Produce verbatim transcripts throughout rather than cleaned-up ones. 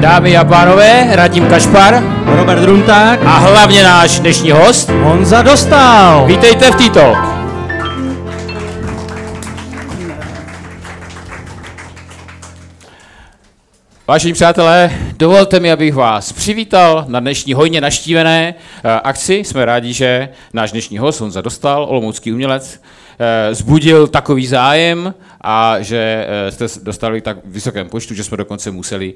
Dámy a pánové, Radim Kašpar, Robert Runták a hlavně náš dnešní host Honza Dostál. Vítejte v TTalk. Vážení přátelé, dovolte mi, abych vás přivítal na dnešní hojně naštívené akci. Jsme rádi, že náš dnešní host Honza Dostál, olomoucký umělec, zbudil takový zájem a že jste dostali tak v vysokém počtu, že jsme dokonce museli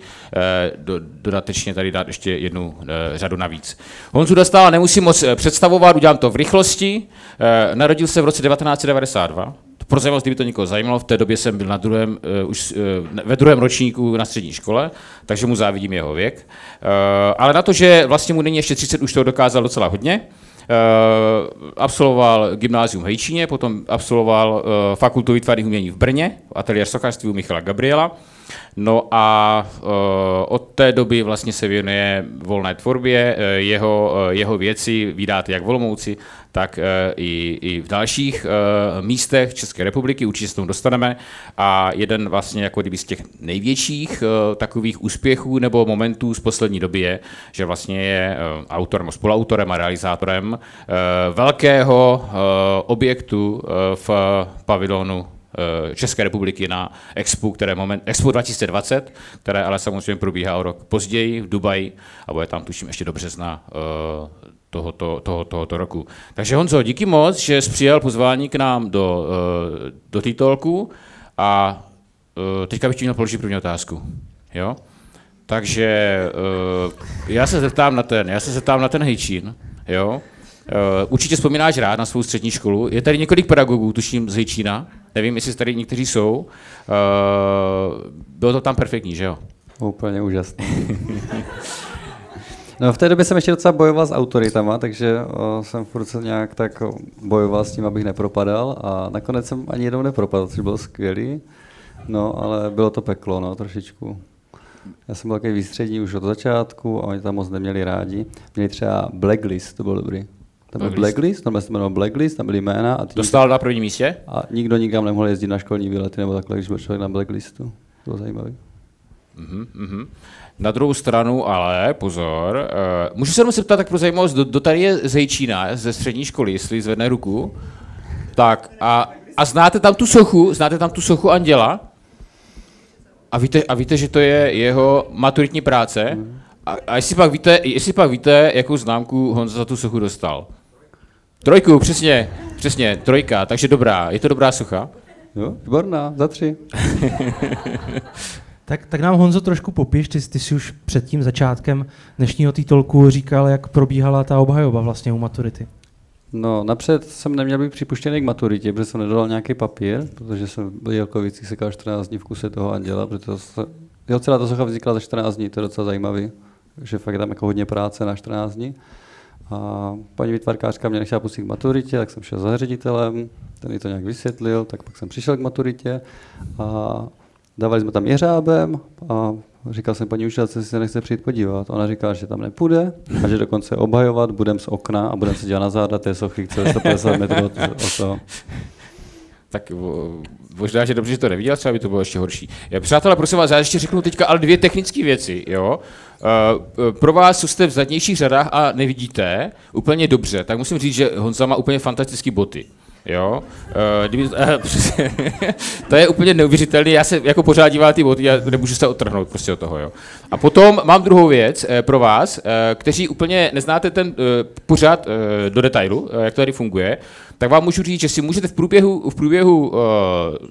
do, dodatečně tady dát ještě jednu řadu navíc. Honzu Dostála nemusím moc představovat, udělám to v rychlosti. Narodil se v roce devatenáct set devadesát dva. Pro zajímavost, kdyby to někoho zajímalo, v té době jsem byl na druhém, už ve druhém ročníku na střední škole, takže mu závidím jeho věk. Ale na to, že vlastně mu není ještě třicet, už to dokázal docela hodně. Uh, absolvoval gymnázium v Hejčíně, potom absolvoval uh, Fakultu výtvarných umění v Brně, ateliér sochařství u Michala Gabriela. No a uh, od té doby vlastně se věnuje volné tvorbě, uh, jeho, uh, jeho věci vydáte jak v Olomouci, tak uh, i, i v dalších uh, místech České republiky, určitě se tomu dostaneme. A jeden vlastně jako kdyby z těch největších uh, takových úspěchů nebo momentů z poslední doby je, že vlastně je uh, autorem, spoluautorem a realizátorem uh, velkého uh, objektu uh, v pavilonu České republiky na Expo, které moment, Expo dva tisíce dvacet, které ale samozřejmě probíhá o rok později v Dubaji a bude tam tuším ještě do března uh, tohoto, toho, tohoto roku. Takže Honzo, díky moc, že jsi přijal pozvání k nám do, uh, do TTalku a uh, teďka bych ti měl položit první otázku. Jo? Takže uh, já se zeptám na ten, já se zeptám na ten Hejčín, jo? Uh, určitě vzpomínáš rád na svou střední školu. Je tady několik pedagogů, tuším, z Hejčína. Nevím, jestli tady někteří jsou. Uh, bylo to tam perfektní, že jo? Úplně úžasný. No, v té době jsem ještě docela bojoval s autoritama, takže o, jsem furt nějak tak bojoval s tím, abych nepropadal. A nakonec jsem ani jednou nepropadl, což bylo skvělý. No, ale bylo to peklo, no, trošičku. Já jsem byl takový výstřední už od začátku a oni tam moc neměli rádi. Měli třeba Blacklist, to bylo dobrý. Tam byl Blacklist, normálně se jmenoval Blacklist, tam byly jména. A Dostal na prvním místě? A nikdo nikam nemohl jezdit na školní výlety nebo takhle, když byl člověk na Blacklistu. To bylo zajímavé. Mm-hmm, mm-hmm. Na druhou stranu ale, pozor, uh, můžu se jenom se ptát tak pro zajímavost, do, do tady je z Hejčína, ze střední školy, jestli zvedne ruku. Tak a, a znáte tam tu sochu, znáte tam tu sochu Anděla? A víte, a víte, že to je jeho maturitní práce? Mm. A, a jestli pak víte, jestli pak víte, jakou známku Honza za tu sochu dostal? Trojku, přesně, přesně, trojka, takže dobrá, je to dobrá socha? Jo, výborná, za tři. tak, tak nám, Honzo, trošku popiš, ty, ty jsi už před tím začátkem dnešního TTalku říkal, jak probíhala ta obhajoba vlastně u maturity. No, napřed jsem neměl být připuštěný k maturitě, protože jsem nedodal nějaký papír, protože jsem byl Jelkovici sekal čtrnáct dní v kuse toho Anděla, protože se, jo, celá ta socha vznikla za čtrnáct dní, to je docela zajímavý, že fakt je tam jako hodně práce na čtrnáct dní. A paní výtvarkářka mě nechtěla pustit k maturitě, tak jsem šel za ředitelem, ten mi to nějak vysvětlil, tak pak jsem přišel k maturitě a dávali jsme tam jeřábem a říkal jsem paní učitelce, jestli se nechce přijít podívat. Ona říkala, že tam nepůjde a že dokonce obhajovat budem z okna a budem se dělat na záda té sochy celé sto padesát metrů od toho. Tak možná, že dobře, že to neviděl, třeba by to bylo ještě horší. Já, přátelé, prosím vás, já ještě řeknu teďka ale dvě technické věci. Jo? Uh, pro vás, co jste v zadnějších řadách a nevidíte úplně dobře, tak musím říct, že Honza má úplně fantastické boty. Jo, uh, kdyby, uh, to je úplně neuvěřitelné, já se jako pořád dívám ty boty, já nemůžu se odtrhnout prostě od toho, jo. A potom mám druhou věc uh, pro vás, uh, kteří úplně neznáte ten uh, pořád uh, do detailu, uh, jak to tady funguje, tak vám můžu říct, že si můžete v průběhu, v průběhu uh,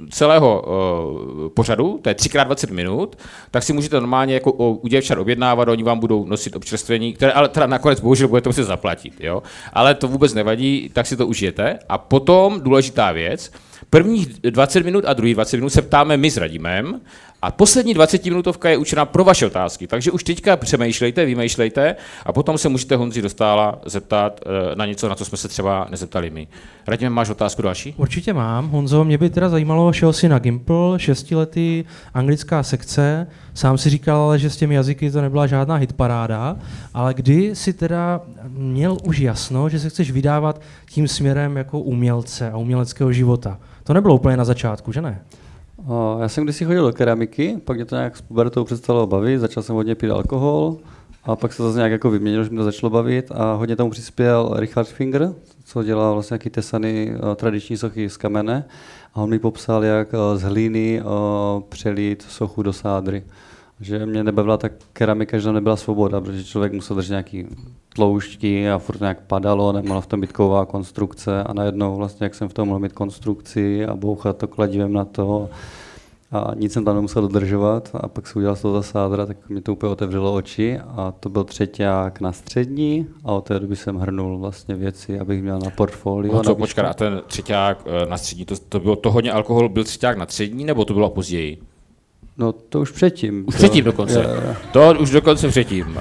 celého uh, pořadu, to je třikrát dvacet minut, tak si můžete normálně jako u děvčat objednávat, oni vám budou nosit občerstvení, které ale teda nakonec bohužel budete muset zaplatit, jo. Ale to vůbec nevadí, tak si to užijete a potom důležitá věc. Prvních dvacet minut a druhých dvacet minut se ptáme my s Radimem a poslední dvacet minutovka je určená pro vaše otázky. Takže už teďka přemýšlejte, vymýšlejte a potom se můžete Honzi Dostála zeptat na něco, na co jsme se třeba nezeptali my. Radime, máš otázku další? Určitě mám. Honzo, mě by teda zajímalo, šel jsi na Gimpl, šestiletý anglická sekce. Sám si říkal, ale že s těmi jazyky to nebyla žádná hitparáda, ale kdy si teda měl už jasno, že se chceš vydávat tím směrem jako umělce a uměleckého života? To nebylo úplně na začátku, že ne? Já jsem kdysi chodil do keramiky, pak mě to nějak s pubertou přestalo bavit, začal jsem hodně pít alkohol a pak se zase nějak jako vyměnilo, že mě to začalo bavit a hodně tomu přispěl Richard Finger, co dělal vlastně nějaký tesany tradiční sochy z kamene a on mi popsal, jak z hlíny přelít sochu do sádry. Že mě nebavila ta keramika, že tam nebyla svoboda, protože člověk musel držet nějaký tloušťky a furt nějak padalo, nemohla v tom být kovová konstrukce a najednou vlastně, jak jsem v tom mohl mít konstrukci a bouchat to kladivem na to a nic jsem tam nemusel dodržovat a pak se udělal z toho sádra, tak mě to úplně otevřelo oči a to byl třeťák na střední a od té doby jsem hrnul vlastně věci, abych měl na portfolio. No co, počkat, a ten třeťák na střední, to, to bylo to hodně alkohol, byl třeťák na střední nebo to bylo později? No to už předtím. Už předtím dokonce. Je, je. To už dokonce předtím.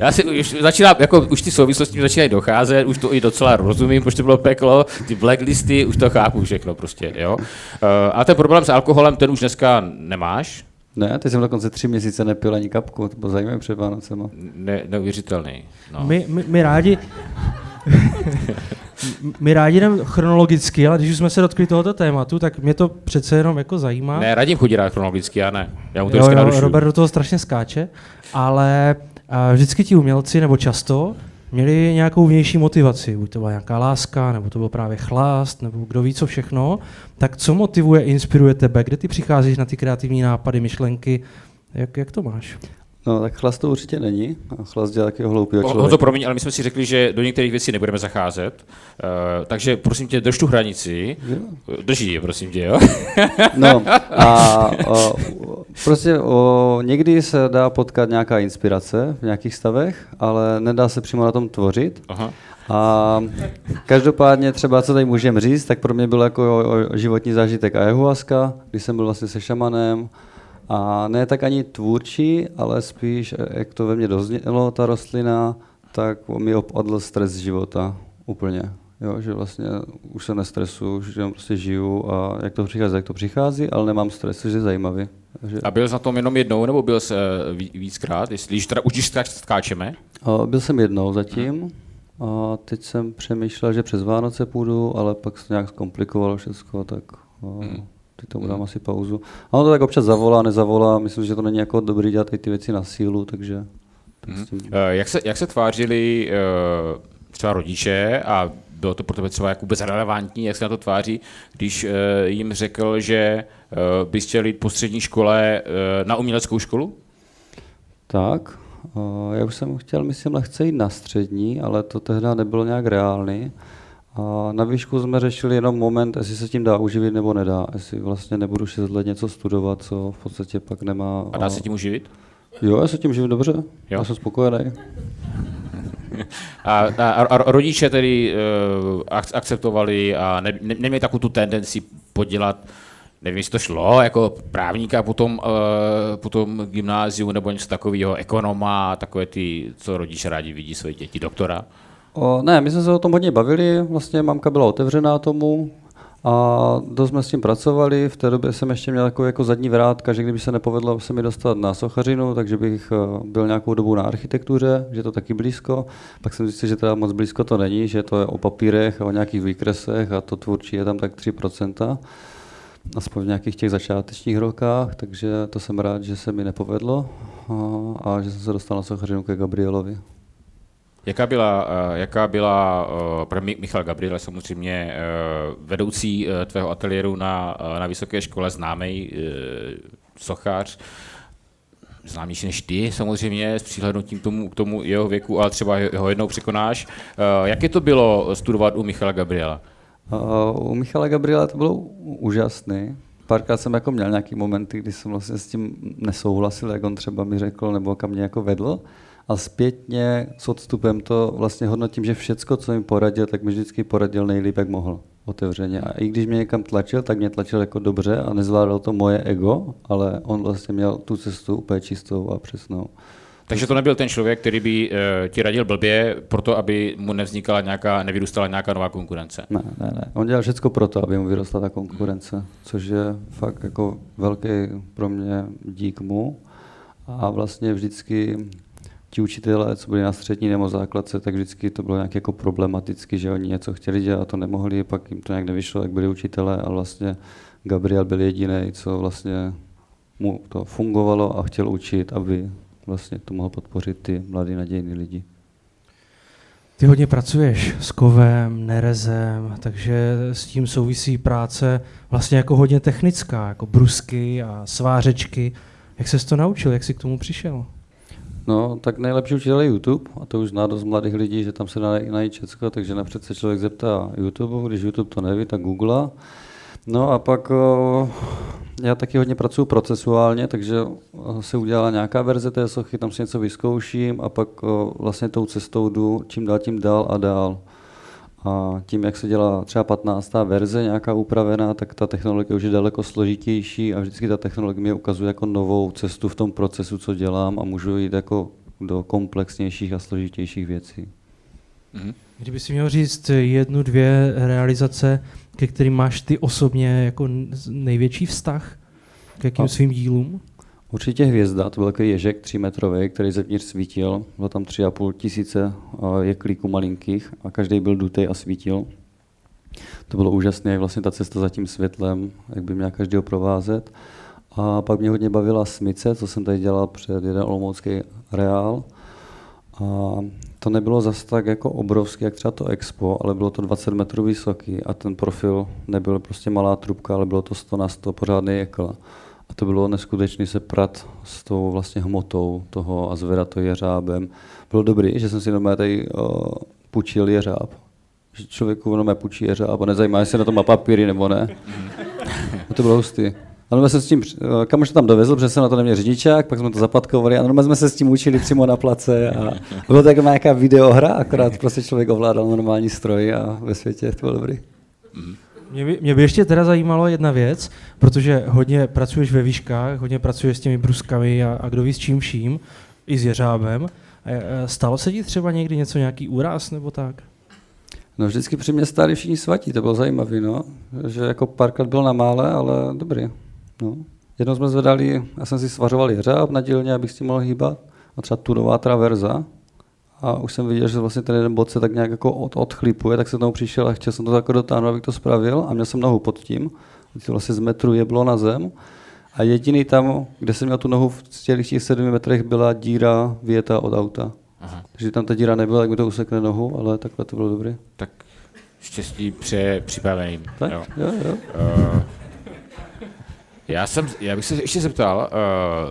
Já si už začínám, jako už ty souvislosti začínají docházet, už to i docela rozumím, protože to bylo peklo, ty blacklisty, už to chápu všechno prostě, jo. A ten problém s alkoholem, ten už dneska nemáš? Ne, teď jsem dokonce tři měsíce nepil ani kapku, to bylo zajímavé před Vánocema. Ne, neuvěřitelný. No. My, my, my rádi... My rádi jdeme chronologicky, ale když už jsme se dotkli tohoto tématu, tak mě to přece jenom jako zajímá. Ne, Radim chodí rád chronologicky, já ne. Já mu to vždycky narušuju. Robert do toho strašně skáče, ale vždycky ti umělci, nebo často, měli nějakou vnější motivaci. Buď to byla nějaká láska, nebo to byl právě chlást, nebo kdo ví co všechno. Tak co motivuje, inspiruje tebe? Kde ty přicházíš na ty kreativní nápady, myšlenky? Jak, jak to máš? No, tak chlast to určitě není. Chlast dělá takového hloupého člověka. Honzo, promiň, ale my jsme si řekli, že do některých věcí nebudeme zacházet. Uh, takže prosím tě, drž tu hranici. Drží je, prosím tě, jo? No, a o, prostě o, někdy se dá potkat nějaká inspirace v nějakých stavech, ale nedá se přímo na tom tvořit. Aha. A každopádně třeba, co tady můžeme říct, tak pro mě byl jako o, o životní zážitek ayahuasca, když jsem byl vlastně se šamanem. A ne tak ani tvůrčí, ale spíš, jak to ve mně doznělo, ta rostlina, tak mi opadl stres z života úplně. Jo, že vlastně už se nestresuju, že prostě žiju a jak to přichází, jak to přichází, ale nemám stres, což je zajímavý. Takže... A byl jsi na tom jenom jednou, nebo byl jsi uh, víckrát? Jestli, když teda už skáčeme? Uh, byl jsem jednou zatím. A teď jsem přemýšlel, že přes Vánoce půjdu, ale pak se nějak zkomplikovalo všechno, tak... Uh, hmm. Tomu dám asi pauzu. A ono to tak občas zavolá, nezavolá, myslím, že to není jako dobrý dělat ty věci na sílu, takže... Tak hmm. tím... jak, se, jak se tvářili třeba rodiče a bylo to pro tebe třeba jako bezrelevantní, jak se na to tváří, když jim řekl, že bys chtěl jít po střední škole na uměleckou školu? Tak, já už jsem chtěl, myslím, lehce jít na střední, ale to tehdy nebylo nějak reálný. A na výšku jsme řešili jenom moment, jestli se tím dá uživit nebo nedá, jestli vlastně nebudu šest let něco studovat, co v podstatě pak nemá... A dá se tím uživit? Jo, já se tím živím dobře, jo. Já jsem spokojený. A, a, a rodiče tedy uh, akceptovali a ne, ne, neměli takovou tu tendenci podělat, nevím, jestli to šlo, jako právníka potom, uh, potom gymnáziu nebo něco takového, ekonoma, takové ty, co rodiče rádi vidí své děti, doktora. O, ne, my jsme se o tom hodně bavili, vlastně mamka byla otevřená tomu a dost jsme s tím pracovali, v té době jsem ještě měl takový jako zadní vrátka, že kdyby se nepovedlo se mi dostat na sochařinu, takže bych byl nějakou dobu na architektuře, že to taky blízko, pak jsem zjistil, že teda moc blízko to není, že to je o papírech a o nějakých výkresech a to tvůrčí je tam tak tři procenta, aspoň v nějakých těch začátečních rokách, takže to jsem rád, že se mi nepovedlo a, a že jsem se dostal na sochařinu ke Gabrielovi. Jaká byla, jaká byla pro Michal Gabriel, samozřejmě vedoucí tvého ateliéru na, na vysoké škole, známý sochař, známější než ty samozřejmě, s přihlédnutím tomu, k tomu jeho věku, ale třeba ho jednou překonáš. Jaké to bylo studovat u Michala Gabriela? U Michala Gabriela to bylo úžasný. Párkrát jsem jako měl nějaký momenty, kdy jsem vlastně s tím nesouhlasil, jak on třeba mi řekl, nebo kam mě jako vedl. A zpětně s odstupem to vlastně hodnotím, že všecko, co mi poradil, tak mi vždycky poradil nejlíp, jak mohl, otevřeně. A i když mě někam tlačil, tak mě tlačil jako dobře a nezvládal to moje ego, ale on vlastně měl tu cestu úplně čistou a přesnou. Takže to nebyl ten člověk, který by uh, ti radil blbě, proto aby mu nevznikala nějaká, nevyrůstala nějaká nová konkurence. Ne, ne, ne. On dělal všecko proto, aby mu vyrostla ta konkurence, což je fakt jako velký pro mě dík mu. A vlastně vždycky ti učitelé, co byli na střední nebo základce, tak vždycky to bylo nějak jako problematicky, že oni něco chtěli dělat a to nemohli, pak jim to nějak nevyšlo, jak byli učitelé, ale vlastně Gabriel byl jediný, co vlastně mu to fungovalo a chtěl učit, aby vlastně to mohl podpořit ty mladý nadějný lidi. Ty hodně pracuješ s kovem, nerezem, takže s tím souvisí práce vlastně jako hodně technická, jako brusky a svářečky. Jak ses to naučil, jak jsi k tomu přišel? No, tak nejlepší učitel je YouTube a to už zná dost mladých lidí, že tam se dá najít všecko, takže napřed se člověk zeptá YouTube, když YouTube to neví, tak Google. No a pak o, já taky hodně pracuji procesuálně, takže se udělala nějaká verze té sochy, tam si něco vyzkouším a pak o, vlastně tou cestou jdu čím dál tím dál a dál. A tím, jak se dělá třeba patnáctá verze nějaká upravená, tak ta technologie už je daleko složitější a vždycky ta technologie mě ukazuje jako novou cestu v tom procesu, co dělám a můžu jít jako do komplexnějších a složitějších věcí. Mhm. Kdyby si měl říct jednu, dvě realizace, ke kterým máš ty osobně jako největší vztah, k jakým a svým dílům? Určitě Hvězda, to byl takový ježek třímetrový, který zevnitř svítil. Bylo tam tři a půl tisíce jeklíků malinkých a každý byl dutej a svítil. To bylo úžasné, jak vlastně ta cesta za tím světlem, jak by měl každýho provázet. A pak mě hodně bavila Smice, co jsem tady dělal před jeden olomoucký reál. A to nebylo zas tak jako obrovský, jak třeba to Expo, ale bylo to dvacet metrů vysoký a ten profil nebyl prostě malá trubka, ale bylo to sto na sto, pořádný jekl. A to bylo neskutečný se prat s tou vlastně hmotou toho a zvedat to jeřábem. Bylo dobrý, že jsem si normálně tady o, půjčil jeřáb. Že člověku normálně půjčí jeřáb a nezajímá, jestli na to má papíry nebo ne. A to bylo hustý. A normálně jsem s tím, kam to tam dovezl, protože jsem na to neměl řidičák, pak jsme to zapatkovali a normálně jsme se s tím učili přímo na place. A bylo to jako nějaká videohra, akorát prostě člověk ovládal normální stroj a ve světě to bylo dobrý. Mě by, mě by ještě teda zajímalo jedna věc, protože hodně pracuješ ve výškách, hodně pracuješ s těmi bruskami a, a kdo ví s čím vším, i s jeřábem. Stalo se ti třeba někdy něco, nějaký úraz nebo tak? No vždycky při mě stáli všichni svatí, to bylo zajímavé, no. Že jako párkrát byl na mále, ale dobrý. No. Jednou jsme zvedali, já jsem si svařoval jeřáb na dílně, abych s tím mohl hýbat, a třeba tunová traverza. A už jsem viděl, že vlastně ten jeden bod se tak nějak jako od, odchlipuje, tak jsem tam přišel a chtěl jsem to jako dotáhnout, abych to spravil a měl jsem nohu pod tím. To vlastně z metru jeblo na zem. A jediný tam, kde jsem měl tu nohu v těch sedmi metrech, byla díra věta od auta. Aha. Takže tam ta díra nebyla, tak mi to usekne nohu, ale takhle to bylo dobrý. Tak štěstí přeje připraveným. Tak? Jo. Jo, jo. Uh, já, jsem, já bych se ještě zeptal,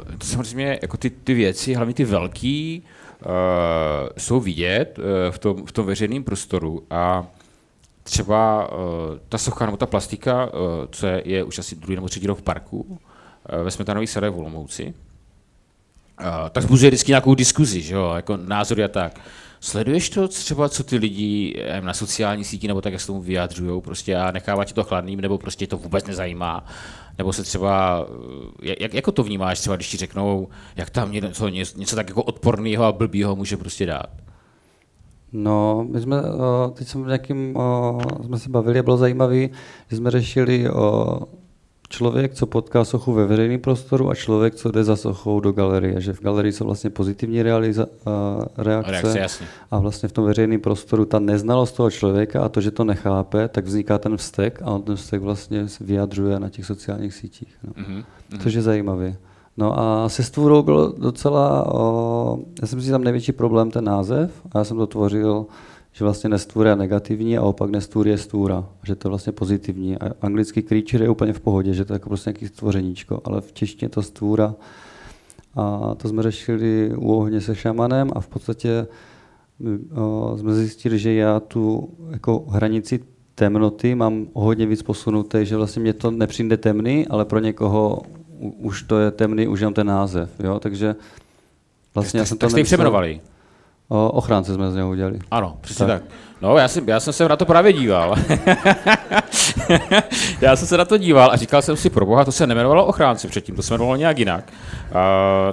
uh, to samozřejmě jako ty, ty věci, hlavně ty velký, Uh, jsou vidět uh, v tom, v tom veřejném prostoru a třeba uh, ta socha nebo ta plastika, uh, co je, je už asi druhý nebo třetí rok v parku, uh, ve Smetanových sadech v Olomouci, uh, tak vzbuzuje vždycky nějakou diskuzi, že jo, jako názory a tak. Sleduješ to třeba, co ty lidi nevím, na sociální síti nebo tak, jak se tomu vyjadřujou prostě a nechává tě to chladným, nebo prostě to vůbec nezajímá, nebo se třeba, jak, jako to vnímáš třeba, když ti řeknou, jak tam něco, něco tak jako odporného a blbýho může prostě dát? No, my jsme, teď jsme v nějakým, jsme se bavili a bylo zajímavé, že jsme řešili člověk, co potká sochu ve veřejném prostoru a člověk, co jde za sochou do galerie, že v galerii jsou vlastně pozitivní realiza, reakce, reakce jasně. A vlastně v tom veřejném prostoru ta neznalost toho člověka a to, že to nechápe, tak vzniká ten vztek a on ten vztek vlastně vyjadřuje na těch sociálních sítích, no. Mm-hmm. Což je zajímavé. No a se stvůrou bylo docela, o, já jsem si tam největší problém ten název a já jsem to tvořil, že vlastně nestvůra je negativní a opak nestvůra je stvůra, že to je vlastně pozitivní. A anglický creature je úplně v pohodě, že to je jako prostě nějaký stvořeníčko, ale v češtině to stvůra. A to jsme řešili u ohně se šamanem a v podstatě o, jsme zjistili, že já tu jako hranici temnoty mám hodně víc posunuté, že vlastně mě to nepřijde temný, ale pro někoho u, už to je temný, už jenom ten název, jo, takže vlastně tak, já jsem tak, to tak nepřijde. Ochránce jsme z něho udělali. Ano, přesně tak. tak. No, já jsem, já jsem se na to právě díval. já jsem se na to díval a říkal jsem si, pro boha, to se nejmenovalo Ochránce předtím, to se jmenovalo nějak jinak. Uh,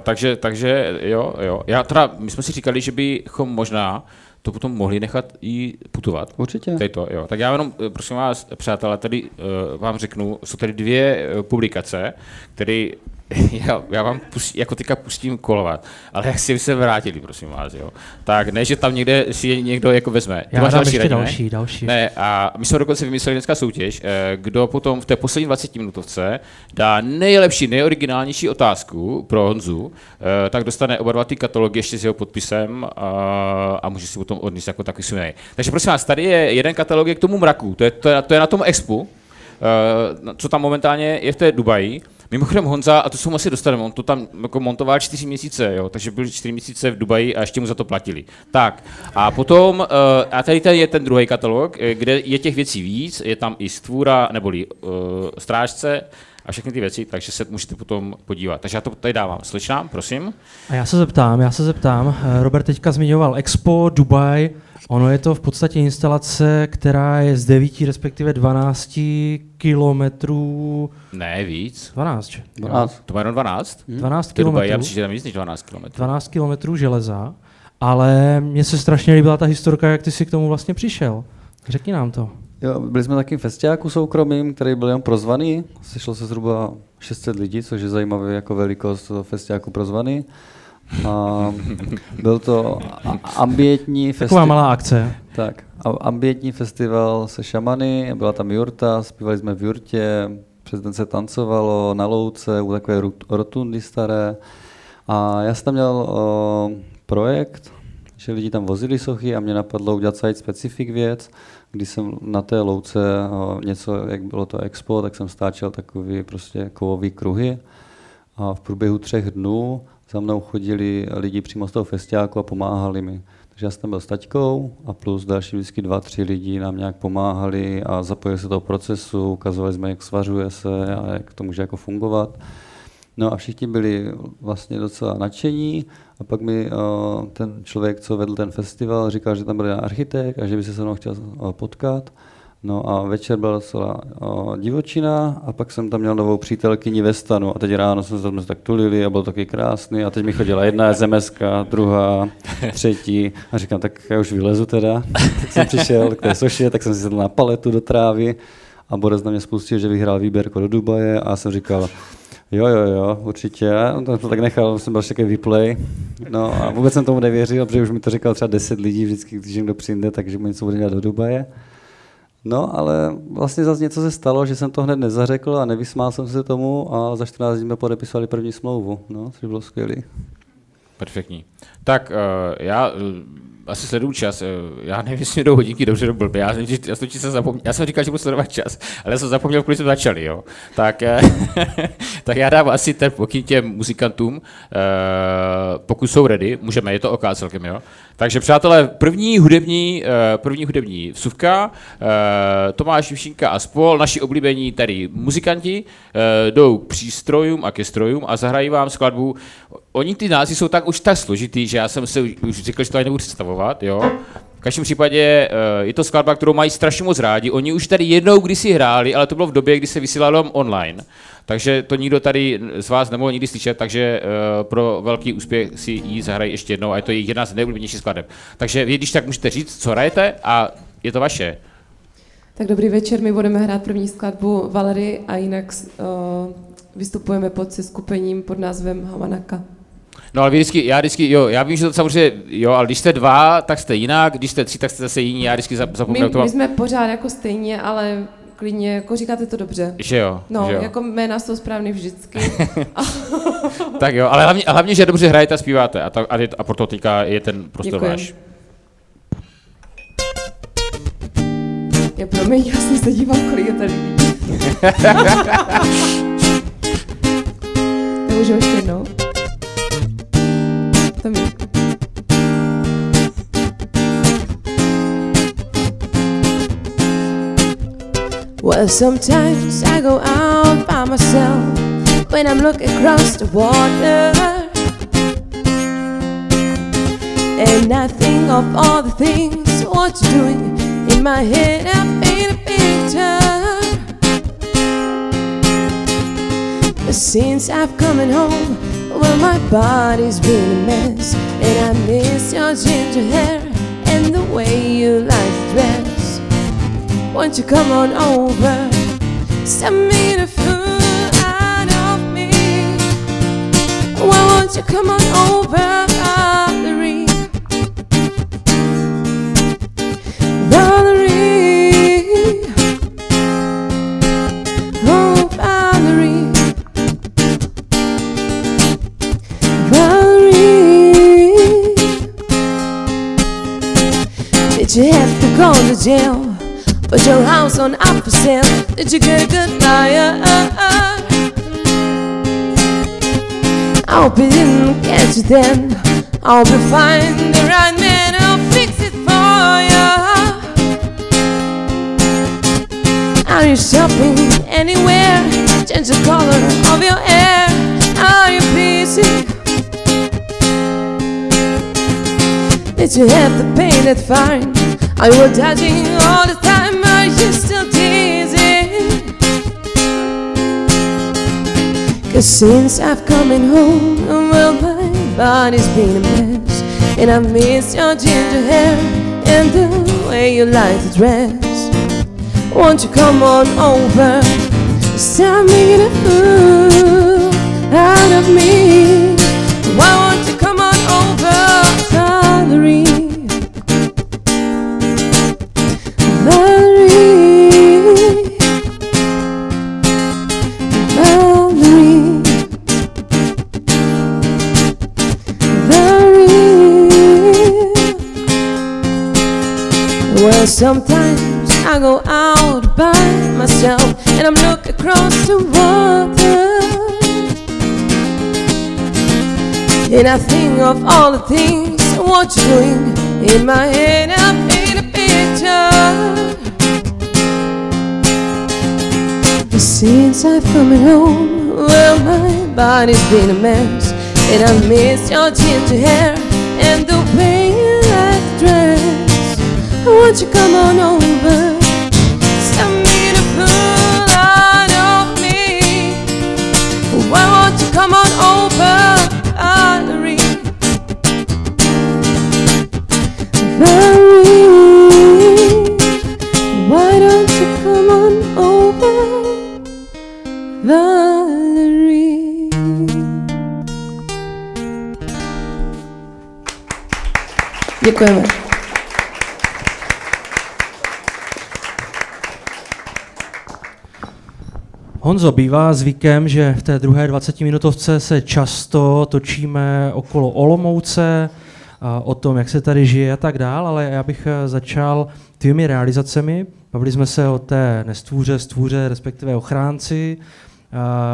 takže, takže jo, jo. Já teda, my jsme si říkali, že bychom možná to potom mohli nechat i putovat. Určitě. Tady to, jo. Tak já jenom, prosím vás, přátelé, tady uh, vám řeknu, jsou tady dvě publikace, které já, já vám pustím, jako teďka pustím kolovat, ale jak si se vrátili, prosím vás, jo. Tak ne, že tam někde si někdo jako vezme. Já máš další, radíme? další, další. Ne, a my jsme dokonce vymysleli dneska soutěž, kdo potom v té poslední dvacetiminutovce dá nejlepší, nejoriginálnější otázku pro Honzu, tak dostane oba dva ty katalogy ještě s jeho podpisem a, a může si potom odníst jako takový suměj. Takže prosím vás, tady je jeden katalog je k tomu mraku, to je, to je, to je na tom expu, co tam momentálně je v té Dubaji. Mimochodem Honza, a to se mu asi dostaneme, on to tam jako montoval čtyři měsíce, jo, takže byl čtyři měsíce v Dubaji a ještě mu za to platili. Tak a potom, a tady tady je ten druhý katalog, kde je těch věcí víc, je tam i stvůra, neboli uh, strážce a všechny ty věci, takže se můžete potom podívat. Takže já to tady dávám. Slyším, prosím. A já se zeptám, já se zeptám, Robert teďka zmiňoval Expo, Dubaj, ono je to v podstatě instalace, která je z devíti, respektive dvanácti kilometrů. Ne, víc. dvanáct. dvanáct. To má jenom dvanáct? Hmm. dvanáct kilometrů. Já přičítám tam víc než dvanáct kilometrů. dvanáct kilometrů železa, ale mně se strašně líbila ta historka, jak ty si k tomu vlastně přišel. Řekni nám to. Jo, byli jsme takým festiáku soukromým, který byl jenom prozvaný. Sešlo se zhruba šest set lidí, což je zajímavé jako velikost festiáku prozvaný. A byl to ambientní festival. Taková malá akce. Tak, ambientní festival se šamany, byla tam jurta, zpívali jsme v jurtě, přes den se tancovalo na louce, u takové rotundy staré. A já jsem tam měl o, projekt, že lidi tam vozili sochy a mě napadlo udělat site specific věc, kdy jsem na té louce o, něco, jak bylo to expo, tak jsem stáčel takový prostě kovový kruhy a v průběhu třech dnů za mnou chodili lidi přímo z toho festiáku a pomáhali mi. Takže já jsem tam byl s taťkou a plus další vždycky dva, tři lidi nám nějak pomáhali a zapojili se do toho procesu, ukazovali jsme, jak svařuje se a jak to může jako fungovat. No a všichni byli vlastně docela nadšení a pak mi o, ten člověk, co vedl ten festival, říkal, že tam byl jeden architekt a že by se se mnou chtěl potkat. No a večer byla docela o, divočina a pak jsem tam měl novou přítelkyni ve stanu a teď ráno jsme se tam tak tulili a bylo taky krásný a teď mi chodila jedna SMSka, druhá, třetí a říkám, tak já už vylezu teda. Tak jsem přišel k té soše, tak jsem si sedl na paletu do trávy a Boris na mě spustil, že vyhrál výběrko do Dubaje a jsem říkal, jo, jo, jo, určitě, no, to tak nechal, jsem byl ještě takový replay, no a vůbec jsem tomu nevěřil, protože už mi to říkal třeba deset lidí vždycky, když někdo přijde, takže mu něco bude dělat do Dubaje. No, ale vlastně zase něco se stalo, že jsem to hned nezařekl a nevysmál jsem se tomu a za čtrnáct dní jsme podepisovali první smlouvu, no, což bylo skvělý. Perfektní. Tak uh, já uh, asi sleduju čas, uh, já nevím, jestli jdou hodinky dobře do blbě, já, já, já jsem říkal, že budu sledovat čas, ale já jsem zapomněl, když jsme začali, jo. Tak, uh, tak já dám asi ten pokyn těm muzikantům, uh, pokud jsou ready, můžeme, je to OK celkem, jo. Takže přátelé, první hudební, první hudební vsuvka, Tomáš Višínka a spol, naši oblíbení tady muzikanti, jdou k přístrojům a ke strojům a zahrají vám skladbu. Oni ty názvy jsou tak už tak složitý, že já jsem se už řekl, že to ani nebudu představovat, jo. V každém případě je to skladba, kterou mají strašně moc rádi. Oni už tady jednou kdysi hráli, ale to bylo v době, kdy se vysílalo online. Takže to nikdo tady z vás nemohl nikdy slyšet, takže pro velký úspěch si ji zahrají ještě jednou a je to jedna z nejoblíbenějších skladeb. Takže vy, když tak můžete říct, co hrajete a je to vaše. Tak dobrý večer, my budeme hrát první skladbu Valery a jinak uh, vystupujeme pod se skupením pod názvem Havanaka. No ale vždycky, já vždycky, jo, já vím, že to samozřejmě, jo, ale když jste dva, tak jste jinak, když jste tři, tak jste zase jiní, já vždycky zapomínám my, to. My jsme pořád jako stejně, ale klidně, jako říkáte to dobře. Že jo, no, že jo. Jako jména jsou správný vždycky. Tak jo, ale hlavně, hlavně, že dobře hrajete a zpíváte a, ta, a, a proto teďka je ten prostor váš. Já promiň, já jsem se díval, kolik je tady lidí. To můžu ještě jednou. To mě. Well, sometimes I go out by myself when I'm looking across the water and I think of all the things what's doing in my head. I paint a picture, but since I've come home, well, my body's been a mess, and I miss your ginger hair and the way you like dress. Won't you come on over? Stop me the fool out of me. Come on over, Valerie, Valerie, oh Valerie, Valerie. Did you have to go to jail? Put your house on up for sale? Did you get a good liar? I hope it didn't catch you then. I hope you find the right man who'll fix it for you. Are you shopping anywhere? Change the color of your hair. Are you busy? Did you have to pay that fine? Are you dodging all the time? Are you still dizzy? Cause since I've come in home, well, my body's been a mess. And I miss your ginger hair and the way you like to dress. Won't you come on over? Stop making a fool out of me. Why won't you come on over, Valerie? Sometimes I go out by myself and I'm look across the water and I think of all the things what you're doing. In my head I paint a picture. But since I've come home, well, my body's been a mess. And I miss your ginger hair and the way you like to dress. Won't you come on over? Stop making a fool out of me. Why won't you come on over, Valerie? Valerie, why don't you come on over, Valerie? Děkujeme. Honzo, bývá zvykem, že v té druhé dvacetiminutovce se často točíme okolo Olomouce, o tom, jak se tady žije a tak dál, ale já bych začal tvými realizacemi. Bavili jsme se o té nestvůře, stvůře, respektive ochránci.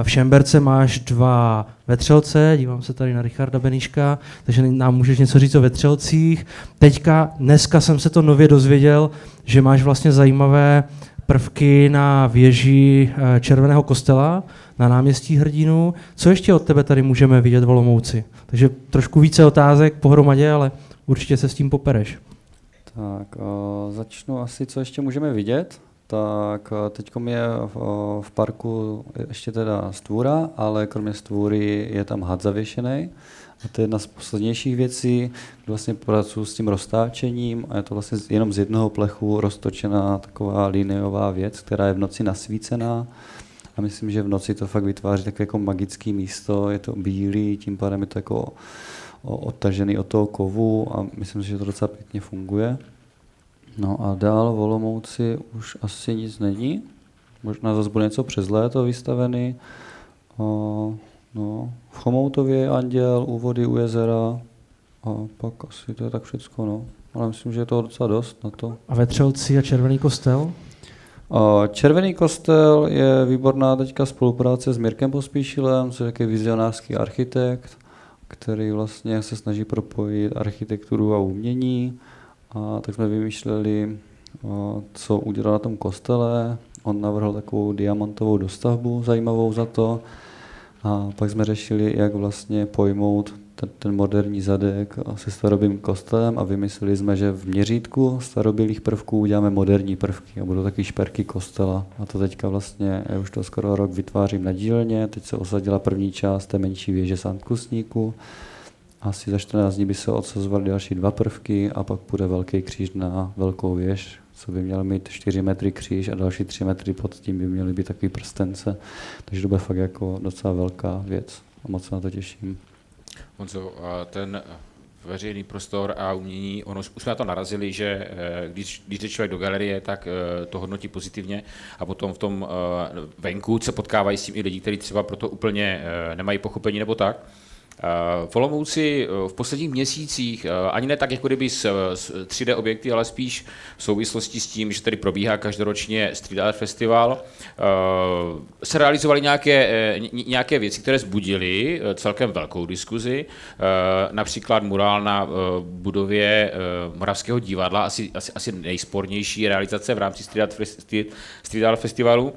V Šemberce máš dva vetřelce, dívám se tady na Richarda Beníška, takže nám můžeš něco říct o vetřelcích. Teďka, dneska jsem se to nově dozvěděl, že máš vlastně zajímavé prvky na věži Červeného kostela, na náměstí Hrdinu. Co ještě od tebe tady můžeme vidět v Olomouci? Takže trošku více otázek pohromadě, ale určitě se s tím popereš. Tak o, začnu asi, co ještě můžeme vidět. Tak teďkom je o, v parku ještě teda stvůra, ale kromě stvůry je tam had zavěšený. A to je jedna z poslednějších věcí, kdy vlastně pracuji s tím roztáčením a je to vlastně jenom z jednoho plechu roztočená taková liniová věc, která je v noci nasvícená a myslím, že v noci to fakt vytváří takové jako magické místo, je to bílý, tím pádem je to jako odtažený od toho kovu a myslím si, že to docela pěkně funguje. No a dál v Olomouci už asi nic není, možná zase bude něco přes léto vystavený. No, v Chomoutově je Anděl, u vody, u jezera a pak asi to je tak všecko, no. Ale myslím, že je toho docela dost na to. A vetřelci a Červený kostel? A Červený kostel je výborná teďka spolupráce s Mirkem Pospíšilem, což je takový vizionářský architekt, který vlastně se snaží propojit architekturu a umění. A tak jsme vymýšleli, co udělal na tom kostele. On navrhl takovou diamantovou dostavbu, zajímavou za to. A pak jsme řešili, jak vlastně pojmout ten, ten moderní zadek se starobylým kostelem a vymysleli jsme, že v měřítku starobylých prvků uděláme moderní prvky a budou taky šperky kostela. A to teďka vlastně, já už to skoro rok vytvářím na dílně, teď se osadila první část té menší věže z ankusníku. Asi za čtrnáct dní by se odsazovaly další dva prvky a pak bude velký kříž na velkou věž, co by měl mít čtyři metry kříž a další tři metry pod tím by měly být takový prstence. Takže to bude fakt jako docela velká věc a moc se na to těším. Honzo, ten veřejný prostor a umění, ono, už jsme na to narazili, že když, když jde člověk do galerie, tak to hodnotí pozitivně a potom v tom venku se potkávají s tím i lidi, kteří třeba pro to úplně nemají pochopení nebo tak. V Olomouci v posledních měsících, ani ne tak jako kdyby s tří dé objekty, ale spíš v souvislosti s tím, že tady probíhá každoročně Street Art Festival, se realizovaly nějaké, nějaké věci, které vzbudily celkem velkou diskuzi, například murál na budově Moravského divadla, asi, asi, asi nejspornější realizace v rámci Street Art Festivalu.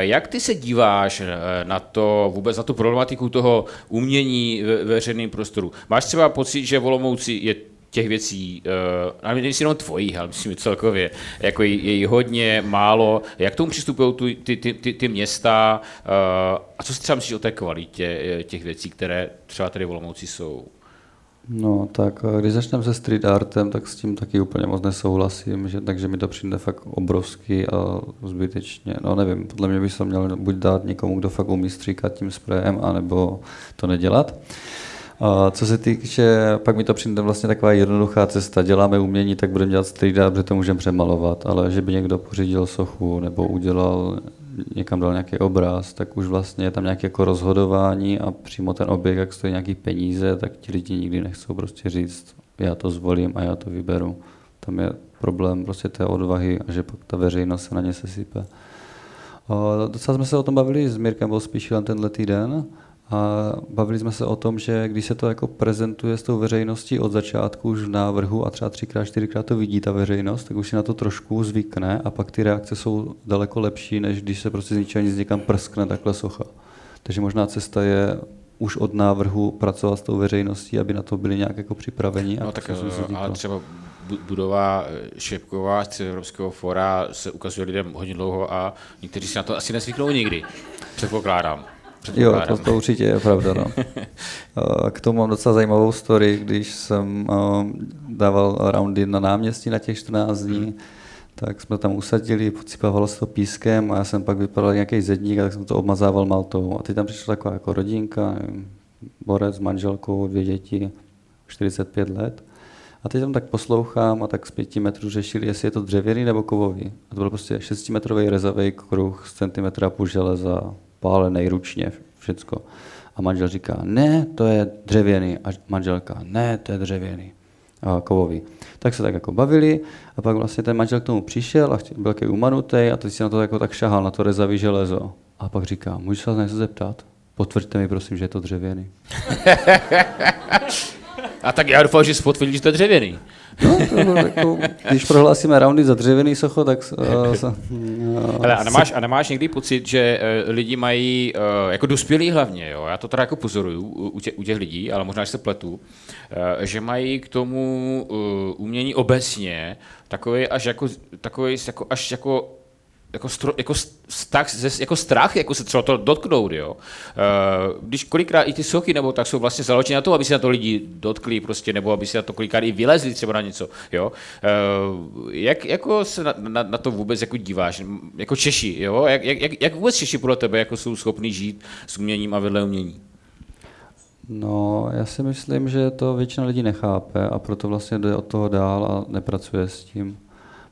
Jak ty se díváš na to, vůbec na tu problematiku toho umění ve veřejném prostoru? Máš třeba pocit, že v Olomouci je těch věcí, ale není jenom tvojích, ale myslím celkově, jako je jí hodně, málo, jak tomu přistupují ty, ty, ty, ty města a co si třeba myslíš o té kvalitě těch věcí, které třeba tady v Olomouci jsou? No tak, když začneme se street artem, tak s tím taky úplně moc nesouhlasím, že, takže mi to přijde fakt obrovský a zbytečně, no nevím, podle mě bych se měl buď dát někomu, kdo fakt umí stříkat tím sprejem, anebo to nedělat. A co se týče, pak mi to přijde vlastně taková jednoduchá cesta, děláme umění, tak budeme dělat street art, protože to můžeme přemalovat, ale že by někdo pořídil sochu nebo udělal, někam dal nějaký obraz, tak už vlastně je tam nějaké jako rozhodování a přímo ten objekt, jak stojí nějaký peníze, tak ti lidi nikdy nechcou prostě říct, já to zvolím a já to vyberu. Tam je problém prostě té odvahy a že pak ta veřejnost se na ně sesype. O, docela jsme se o tom bavili s Mirkem Pospíšilem tenhle týden a bavili jsme se o tom, že když se to jako prezentuje s tou veřejností od začátku už v návrhu a třeba třikrát, čtyřikrát to vidí ta veřejnost, tak už si na to trošku zvykne a pak ty reakce jsou daleko lepší, než když se prostě z ničeho nic někam prskne takhle socha. Takže možná cesta je už od návrhu pracovat s tou veřejností, aby na to byli nějak jako připraveni. No, a tak, ale třeba budova Šepková z Evropského fóra se ukazuje lidem hodně dlouho a někteří si na to asi nezvyknou nikdy, předpokládám. Jo, to, to určitě je pravda. No. K tomu mám docela zajímavou story, když jsem dával roundy na náměstí na těch čtrnáct dní, tak jsme tam usadili, podsypávalo se to pískem a já jsem pak vypadal nějaký zedník a tak jsem to obmazával maltou. A teď tam přišla taková jako rodinka, borec s manželkou, dvě děti, čtyřicet pět let. A teď tam tak poslouchám a tak z pěti metrů řešili, jestli je to dřevěný nebo kovový. A to byl prostě šestimetrový rezavý kruh z centimetra půl železa, pálený ručně, všecko. A manžel říká, ne, to je dřevěný. A manželka, ne, to je dřevěný. A kovový. Tak se tak jako bavili a pak vlastně ten manžel k tomu přišel a byl takový umanutý a teď si na to jako tak šahal, na to rezavý železo. A pak říká, můžu se vás něco zeptat? Potvrďte mi prosím, že je to dřevěný. A tak já doufám, že jsi potvrdil, že to je dřevěný. No, to jako, když prohlásíme roundy za dřevěný socho, tak... Uh, se, uh, Hele, a, nemáš, a nemáš někdy pocit, že uh, lidi mají, uh, jako dospělí hlavně, jo? Já to teda jako pozoruju u, tě, u těch lidí, ale možná, že se pletu, uh, že mají k tomu uh, umění obecně takový až jako, takový jako, až jako Jako, stro, jako, strach, jako strach, jako se třeba to dotknout, jo. Když kolikrát i ty sochy nebo tak jsou vlastně založené na to, aby se na to lidi dotkli prostě, nebo aby se na to kolikrát i vylezli třeba na něco, jo. Jak jako se na, na, na to vůbec jako díváš, jako Češi, jo, jak, jak, jak vůbec Češi pro tebe jako jsou schopni žít s uměním a vedle umění? No, já si myslím, že to většina lidí nechápe a proto vlastně jde od toho dál a nepracuje s tím.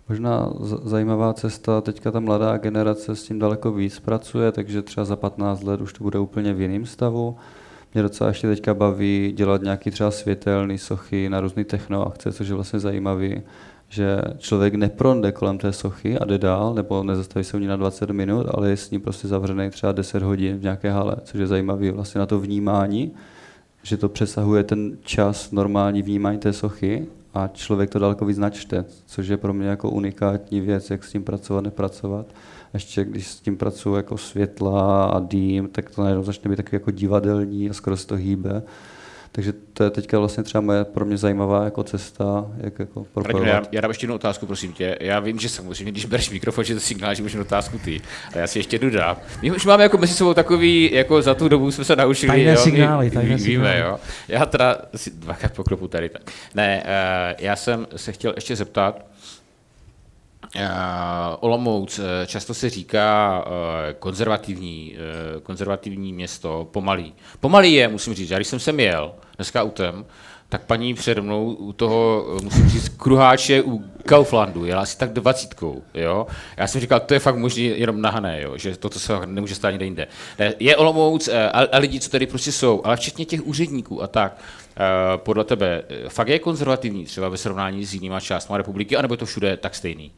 Možná zajímavá cesta, teďka ta mladá generace s tím daleko víc pracuje, takže třeba za patnáct let už to bude úplně v jiném stavu. Mě docela ještě teďka baví dělat nějaký třeba světelné sochy na různé technoakce, což je vlastně zajímavý, že člověk nepronde kolem té sochy a jde dál, nebo nezastaví se u ní na dvacet minut, ale je s ní prostě zavřený třeba deset hodin v nějaké hale, což je zajímavý vlastně na to vnímání, že to přesahuje ten čas normální vnímání té sochy, a člověk to daleko víc načte, což je pro mě jako unikátní věc, jak s tím pracovat, nepracovat. Ještě když s tím pracuji jako světla a dým, tak to najednou začne být takový jako divadelní a skoro se to hýbe. Takže to je teďka vlastně třeba moje pro mě zajímavá jako cesta, jak jako propojovat. Já, já dám ještě jednu otázku, prosím tě. Já vím, že samozřejmě, když bereš mikrofon, že to signál, že můžeš otázku ty. A já si ještě jednu dám. My už máme jako mezi sebou takový, jako za tu dobu jsme se naučili. Tajné signály, tajné signály. Jo. Já teda si dvakrát poklopu tady. Tak. Ne, já jsem se chtěl ještě zeptat, Uh, Olomouc uh, často se říká uh, konzervativní, uh, konzervativní město, pomalý. Pomalý je, musím říct, já když jsem sem jel, dneska autem, tak paní přede mnou u toho, musím říct, kruháče u Kauflandu jela asi tak dvacítkou, jo. Já jsem říkal, to je fakt možný jenom nahané, jo, že toto se nemůže stát někde jinde. Je Olomouc a, a lidi, co tady prostě jsou, ale včetně těch úředníků a tak, a podle tebe fakt je konzervativní třeba ve srovnání s jinýma částma republiky, anebo je to všude tak stejný?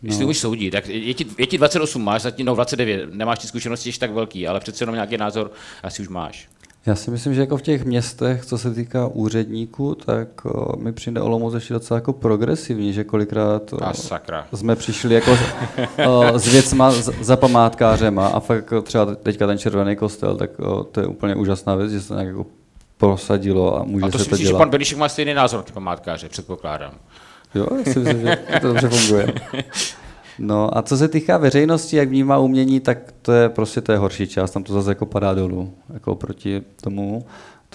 Když no. Ty už soudí, tak je ti, je ti dvacet osm, máš zatím, no dvacet devět, nemáš ty zkušenosti ještě tak velký, ale přece jenom nějaký názor asi už máš. Já si myslím, že jako v těch městech, co se týká úředníků, tak o, mi přijde Olomouc ještě docela jako progresivní, že kolikrát o, jsme přišli jako o, s věcma za památkářema a fakt třeba teďka ten Červený kostel, tak o, to je úplně úžasná věc, že se nějak jako prosadilo a může a to se si to myslí, dělat. A to si že pan Benešek má stejný názor na památkáře, předpokládám. Jo, já si myslím, že to dobře funguje. No a co se týká veřejnosti, jak vnímá umění, tak to je prostě to je horší část, tam to zase jako padá dolů, jako proti tomu,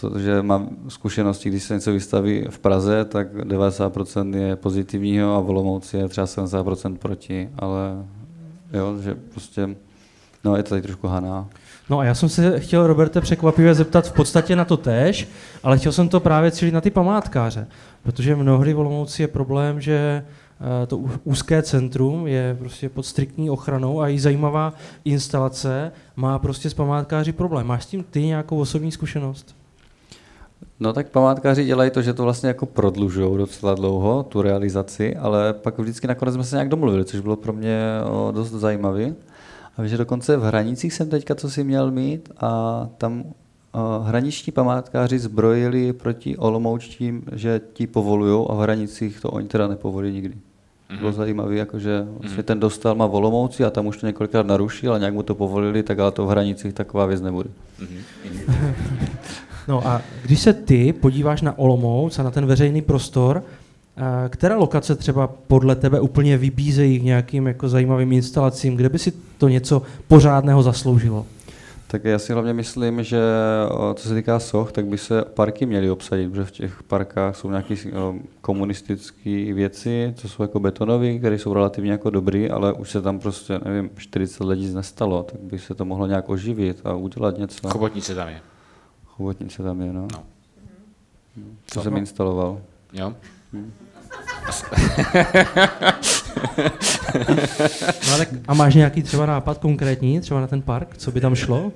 protože mám zkušenosti, když se něco vystaví v Praze, tak devadesát procent je pozitivního a v Olomouci je třeba sedmdesát procent proti, ale jo, že prostě, no je to tady trošku haná. No a já jsem se chtěl, Roberte, překvapivě zeptat v podstatě na to též, ale chtěl jsem to právě cílit na ty památkáře, protože mnohdy v Olomouci je problém, že to úzké centrum je prostě pod striktní ochranou a i zajímavá instalace má prostě s památkáři problém. Máš s tím ty nějakou osobní zkušenost? No tak památkáři dělají to, že to vlastně jako prodlužují docela dlouho, tu realizaci, ale pak vždycky nakonec jsme se nějak domluvili, což bylo pro mě dost zajímavé. A víš, že dokonce v Hranicích jsem teďka co si měl mít a tam hraniční památkáři zbrojili proti olomoučtím, že ti povolují a v Hranicích to oni teda nepovolí nikdy. Mm-hmm. Bylo zajímavé, jakože vlastně ten Dostál má v Olomouci a tam už to několikrát narušil a nějak mu to povolili, tak ale to v Hranicích taková věc nebude. Mm-hmm. No a když se ty podíváš na Olomouc a na ten veřejný prostor, která lokace třeba podle tebe úplně vybízejí k nějakým jako zajímavým instalacím, kde by si to něco pořádného zasloužilo? Tak já si hlavně myslím, že co se týká soch, tak by se parky měly obsadit, protože v těch parkách jsou nějaké komunistické věci, co jsou jako betonové, které jsou relativně jako dobré, ale už se tam prostě, nevím, čtyřicet let nic nestalo, tak by se to mohlo nějak oživit a udělat něco. Chobotnice tam je. Chobotnice tam je, no. no. Co jsem instaloval. Jo. Hmm. No, tak a máš nějaký třeba nápad konkrétní, třeba na ten park, co by tam šlo?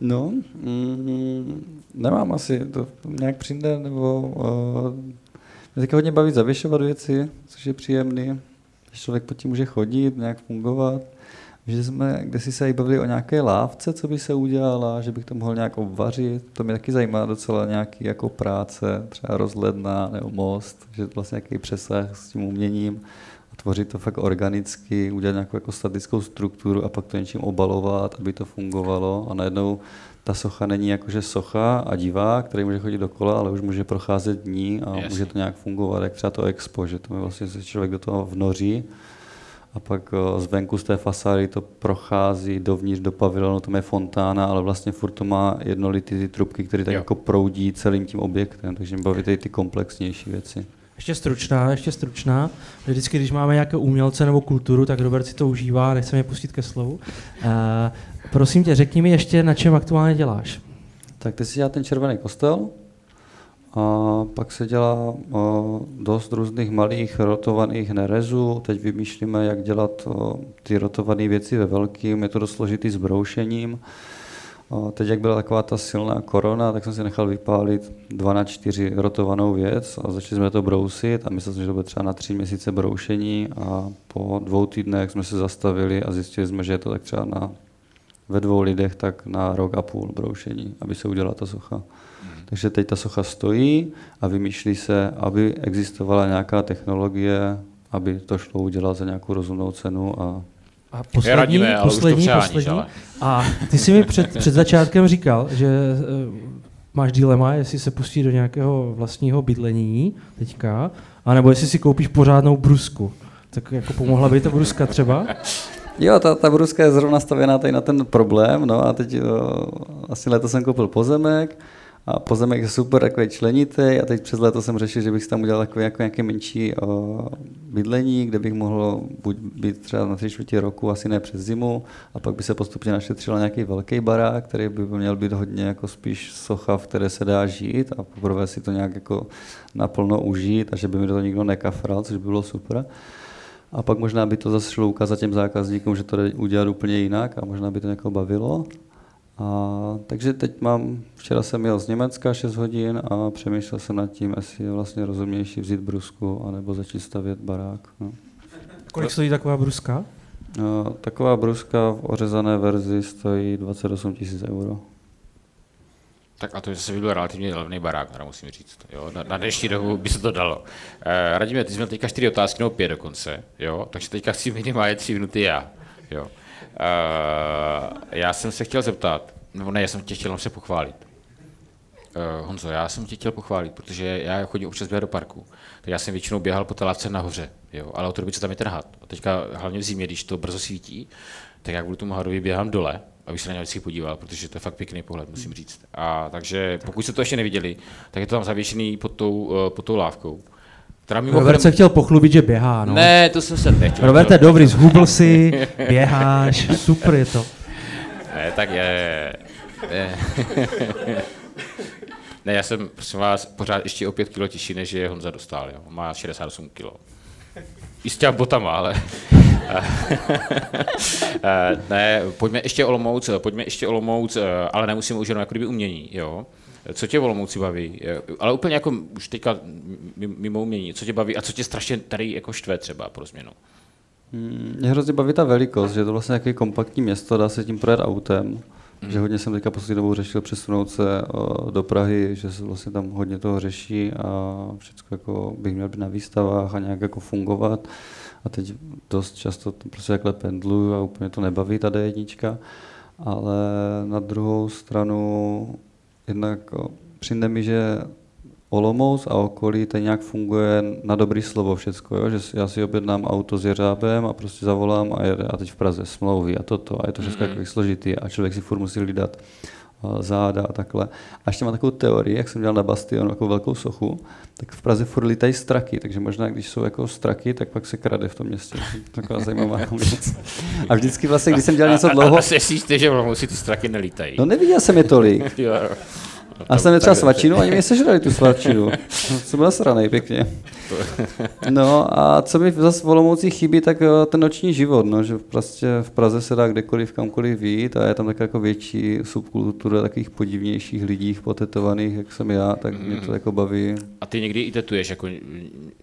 No, mm, nemám asi, to nějak přijde, nebo uh, mě taky hodně baví zavěšovat věci, což je příjemný, že člověk pod tím může chodit, nějak fungovat. Že jsme kdysi se i bavili o nějaké lávce, co by se udělala, že bych to mohl nějak obvařit. To mě taky zajímá docela nějaký jako práce, třeba rozhledna nebo most, že vlastně nějaký přesah s tím uměním a tvořit to fakt organicky, udělat nějakou jako statickou strukturu a pak to něčím obalovat, aby to fungovalo. A najednou ta socha není jakože socha a divák, který může chodit dokola, ale už může procházet dní a Jasně. může to nějak fungovat, jak třeba to expo, že to vlastně se člověk do toho vnoří. A pak zvenku z té fasády to prochází dovnitř do pavilonu, tam je fontána, ale vlastně furt to má jednolitý ty trubky, které tak jo. jako proudí celým tím objektem, takže mě baví tady ty komplexnější věci. Ještě stručná, ještě stručná. Vždycky, když máme nějaké umělce nebo kulturu, tak Robert si to užívá, nechce mě pustit ke slovu. E, prosím tě, řekni mi ještě, na čem aktuálně děláš. Tak ty si dělá ten Červený kostel. A pak se dělá dost různých malých rotovaných nerezů. Teď vymýšlíme, jak dělat ty rotované věci ve velkým. Je to dost složitý s broušením. Teď, jak byla taková ta silná korona, tak jsem si nechal vypálit dva na čtyři rotovanou věc a začali jsme to brousit a myslel jsem, že to bude třeba na tři měsíce broušení a po dvou týdnech jsme se zastavili a zjistili jsme, že je to tak třeba na, ve dvou lidech tak na rok a půl broušení, aby se udělala ta socha. Takže teď ta socha stojí a vymýšlí se, aby existovala nějaká technologie, aby to šlo udělat za nějakou rozumnou cenu. A, a poslední, radíme, ale poslední, přání, poslední. Ale. A ty jsi mi před, před začátkem říkal, že uh, máš dilema, jestli se pustí do nějakého vlastního bydlení teďka, anebo jestli si koupíš pořádnou brusku. Tak jako pomohla by ta bruska třeba? Jo, ta, ta bruska je zrovna stavěná tady na ten problém, no a teď uh, asi letos jsem koupil pozemek, A pozemek je super takový členitý a teď přes léto jsem řešil, že bych si tam udělal takové jako nějaké menší o, bydlení, kde bych mohl buď být třeba na tři čtvrtě roku, asi ne přes zimu, a pak by se postupně našetřil nějaký velký barák, který by měl být hodně jako spíš socha, v které se dá žít a poprvé si to nějak jako naplno užít a že by mi to nikdo nekafral, což by bylo super. A pak možná by to zase šlo ukázat těm zákazníkům, že to jde udělat úplně jinak a možná by to někoho bavilo. A, takže teď mám, včera jsem jel z Německa šest hodin a přemýšlel jsem nad tím, jestli je vlastně rozumnější vzít brusku anebo začít stavět barák. No. Kolik stojí taková bruska? No, taková bruska v ořezané verzi stojí dvacet osm tisíc euro. Tak a to se byl relativně levný barák, teda musím říct. Jo? Na, na dnešní dobu by se to dalo. Eh, Radíme, ty jsme teďka čtyři otázky, nebo pět dokonce. Jo? Takže teďka chci minimálně tři minuty já. Jo? Uh, já jsem se chtěl zeptat, nebo ne, já jsem tě chtěl se pochválit. Uh, Honzo, já jsem tě chtěl pochválit, protože já chodím občas běhat do parku, tak já jsem většinou běhal po té lávce nahoře, jo, ale od té doby, co tam je ten had. A teďka hlavně v zimě, když to brzo svítí, tak já kvůli tomu hadovi běhám dole, abych se na něj vždycky podíval, protože to je fakt pěkný pohled, musím říct. A takže pokud jste to ještě neviděli, tak je to tam zavěšený pod tou, uh, pod tou lávkou. Mimochodem... Robert se chtěl pochlubit, že běhá, no. Ne, to jsem se nechtěl. Robert, je dobrý, zhubl si, běháš, super je to. Ne, tak je... Ne, ne já jsem, prosím vás, pořád ještě o pět kilo těžší, než je Honza Dostál, jo. Má šedesát osm kilo. I s těma botama, ale... ne, pojďme ještě Olomouc, pojďme ještě Olomouc, ale nemusíme už jenom jako kdyby umění, jo. Co tě v Olomouci baví? Ale úplně jako už teďka mimo umění. Co tě baví a co tě strašně tady jako štve třeba pro změnu? Mě hrozně baví ta velikost, že je to vlastně nějaké kompaktní město, dá se tím projet autem. Mm. Že hodně jsem teďka poslední dobou řešil přesunout se do Prahy, že se vlastně tam hodně toho řeší a všechno jako bych měl být na výstavách a nějak jako fungovat. A teď dost často prostě takhle pendluju a úplně to nebaví ta D jedna, ale na druhou stranu jednak přijde mi, že Olomouc a okolí ten nějak funguje na dobrý slovo všecko, jo? Že já si objednám auto s jeřábem a prostě zavolám a jede. A teď v Praze smlouvy a toto a je to všechno mm-hmm. takový složitý a člověk si furt musí hlídat záda a takhle. A ještě mám takovou teorii, jak jsem dělal na Bastionu, takovou velkou sochu, tak v Praze furt lítají straky, takže možná když jsou jako straky, tak pak se krade v tom městě. Taková zajímavá věc. A vždycky vlastně, když jsem dělal něco dlouho... A, a, a se síšte, že vlastně ty straky nelítají. No neviděl jsem je tolik. A jsem netřeba svačinu, ani mě sežrali tu svačinu. Jsem byl sranej pěkně. No a co mi zase v Olomouci chybí, tak ten noční život, no, že prostě v Praze se dá kdekoliv, kamkoliv jít a je tam tak jako větší subkultura takových podivnějších lidí potetovaných, jak jsem já, tak mm-hmm. mě to jako baví. A ty někdy i tetuješ jako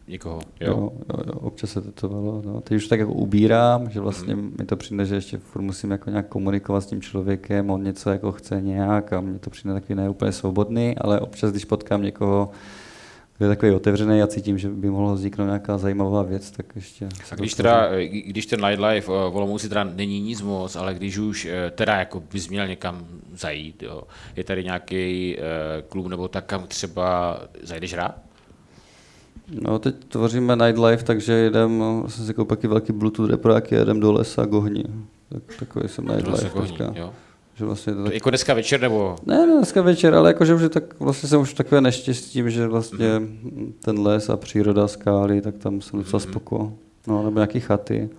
někoho, jo? Jo, jo, jo občas se tetovalo, no. Teď už tak jako ubírám, že vlastně mm-hmm. mi to přijde, že ještě furt musím jako nějak komunikovat s tím člověkem, on něco jako chce nějak a mně to přijde takový ne úplně svobodný, ale občas, když potkám někoho, kdo je takový otevřený a cítím, že by mohla vzniknout nějaká zajímavá věc, tak ještě... A když teda, když ten nightlife v Olomouci teda není nic moc, ale když už teda jako bys měl někam zajít, jo, je tady nějaký klub nebo tak, kam třeba zajdeš rád? No teď tvoříme nightlife, takže jedem, jsem si koupil taky velký bluetooth repráky, jedem do lesa k ohni. Tak, takový jsem nightlife teďka. Že vlastně to tak... Jako dneska večer nebo? Ne, ne, dneska večer, ale jakože už je tak, vlastně jsem už takové neštěstím, že vlastně mm-hmm. ten les a příroda, skály, tak tam jsem docela mm-hmm. spoko. No, nebo nějaký chaty.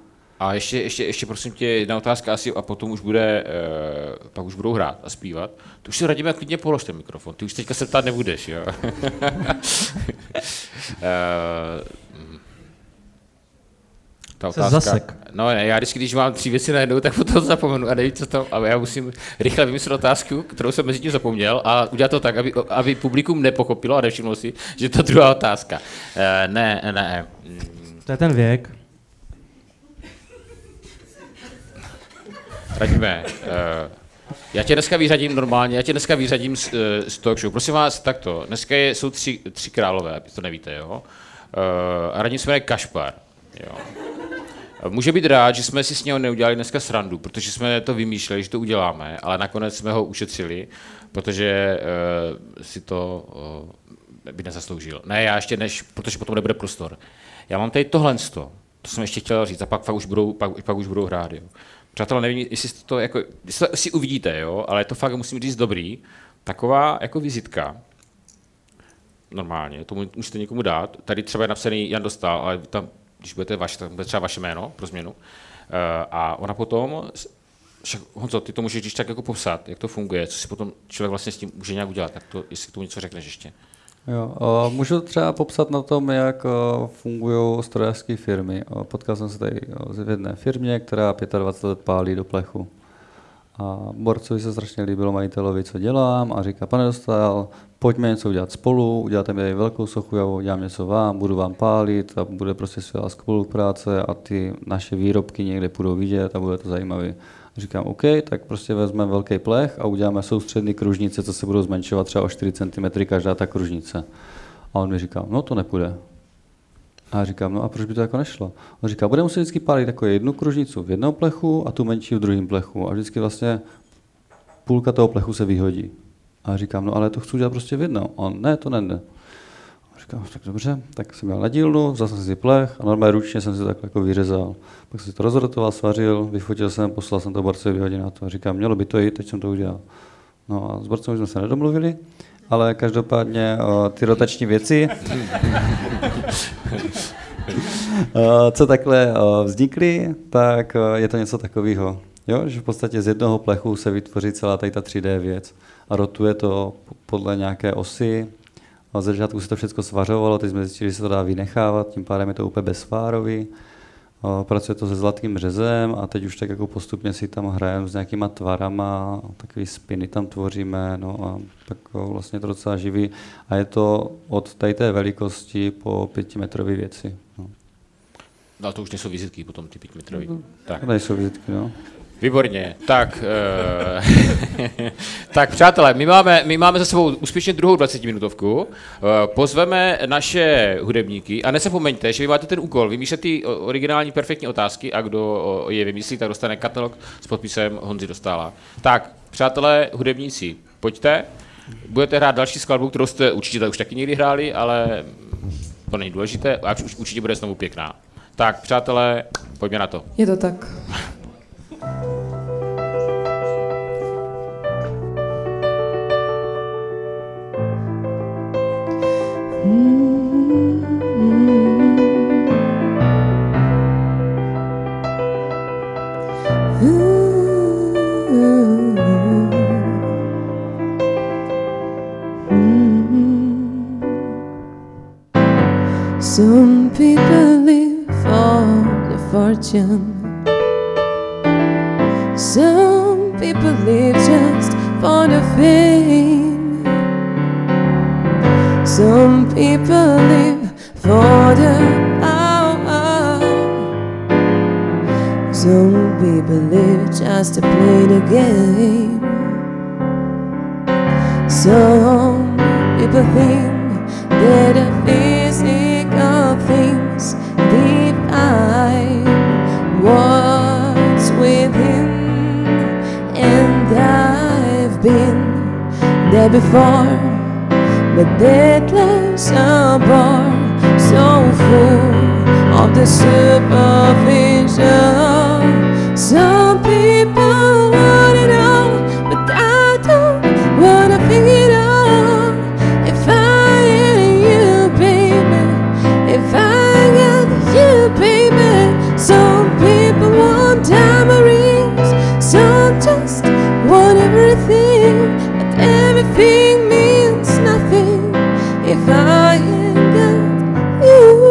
A ještě, ještě, ještě prosím tě, jedna otázka asi a potom už bude, eh, pak už budou hrát a zpívat. To už si radíme, jak klidně polož ten mikrofon, ty už teďka se ptát nebudeš, jo? uh, Ta otázka. Zasek. No ne, já vždycky, když mám tři věci najednou, tak potom zapomenu a nevím, co tam, ale já musím rychle vymyslet otázku, kterou jsem mezi tím zapomněl a udělat to tak, aby, aby publikum nepochopilo a nevšimlo si, že to je druhá otázka. E, ne, ne. To je ten věk. Radíme. E, Já tě dneska vyřadím normálně, já tě dneska vyřadím z, z talk show. Prosím vás, takto, dneska je, jsou tři, tři králové, to nevíte, jo. E, Radim se jmenuje Kašpar, jo. Může být rád, že jsme si s něho neudělali dneska srandu, protože jsme to vymýšleli, že to uděláme, ale nakonec jsme ho ušetřili, protože uh, si to uh, by nezasloužil. Ne, já ještě než, protože potom nebude prostor. Já mám tady tohle, to jsem ještě chtěl říct, a pak, pak, už, budou, pak, pak už budou hrát. Jo. Přátelé, nevím, jestli to jako, jestli si uvidíte, jo, ale to fakt musím říct dobrý, taková jako vizitka. Normálně, to můžete někomu dát. Tady třeba je napsaný Jan Dostál, ale tam, když budete vaše, tam bude třeba vaše jméno pro změnu. A ona potom, Honzo, ty to můžeš když tak jako popsat, jak to funguje, co si potom člověk vlastně s tím může nějak udělat, tak to, jestli k tomu něco řekneš ještě. Jo, o, můžu třeba popsat na tom, jak fungují strojařské firmy. O, potkal jsem se tady o, v jedné firmě, která dvacet pět let pálí do plechu. A borcovi se strašně líbilo majitelovi, co dělám, a říká, pane Dostál, pojďme něco udělat spolu, uděláte mi tady velkou sochu, já udělám něco vám, budu vám pálit a bude prostě skvělá spolupráce a ty naše výrobky někde budou vidět a bude to zajímavé. Říkám, OK, tak prostě vezmeme velký plech a uděláme soustřední kružnice, co se budou zmenšovat třeba o čtyři centimetry každá ta kružnice. A on mi říká, no to nepůjde. A říkám, no a proč by to jako nešlo? On říká, budeme muset vždycky pálit takovou jednu kružnicu v jednom plechu a tu menší v druhém plechu. A vždycky vlastně půlka toho plechu se vyhodí. A říkám, no ale to chci udělat prostě v jednom. A on, ne, to nejde. Říkám, tak dobře, tak jsem jel na dílnu, vzal jsem si plech a normálně ručně jsem si to takhle jako vyřezal. Pak jsem si to rozrotoval, svařil, vyfotil jsem, poslal jsem to borcovi, vyhodil na to a říkám, mělo by to jít, teď jsem to udělal. No a s borcem jsme se nedomluvili, ale každopádně o, ty rotační věci, o, co takhle o, vznikly, tak o, je to něco takového. Jo, že v podstatě z jednoho plechu se vytvoří celá tady ta tři dé věc a rotuje to podle nějaké osy. Od začátku se to všechno svařovalo, teď jsme zjistili, že se to dá vynechávat, tím pádem je to úplně bezsvárový. Pracuje to se zlatým řezem a teď už tak jako postupně si tam hrajeme s nějakýma tvarama, takový spiny tam tvoříme, no a tak vlastně to docela živý. A je to od tady té velikosti po pětimetrové věci. No. No, ale to už nejsou vizitky potom, ty pětimetrové. No, tak. To nejsou vizitky, no. Výborně, tak, e, tak přátelé, my máme, my máme za sebou úspěšně druhou dvacetiminutovku, e, pozveme naše hudebníky a nezapomeňte, že vy máte ten úkol, vymýšlet ty originální perfektní otázky a kdo je vymyslí, tak dostane katalog s podpisem Honzy Dostála. Tak, přátelé, hudebníci, pojďte, budete hrát další skladbu, kterou jste určitě už taky někdy hráli, ale to není důležité, a už určitě bude znovu pěkná. Tak, přátelé, pojďme na to. Je to tak. Some people live for the fortune. Some people live just for the fame. Some people live for the power. Some people live just to play the game. Some people think that the physical things define what's within. And I've been there before, but that life's a bore, so full of the superficial. Some people want it all, but I don't wanna think it all. If I had you, baby, if I got you, baby. Some people want diamond rings, some just want everything, but everything means nothing if I ain't got you.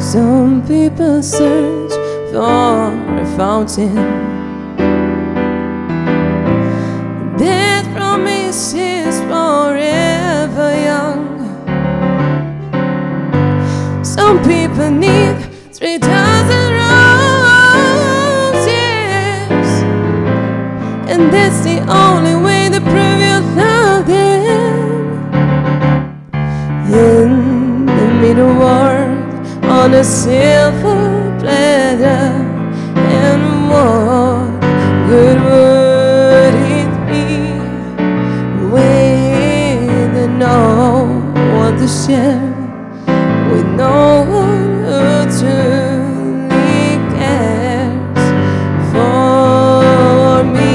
Some people search for a fountain that promises forever young. Some people need three thousand and that's the only way to prove you love them. In the middle world, on a silver platter, and what good would it be with no one to share, with no one who truly cares for me?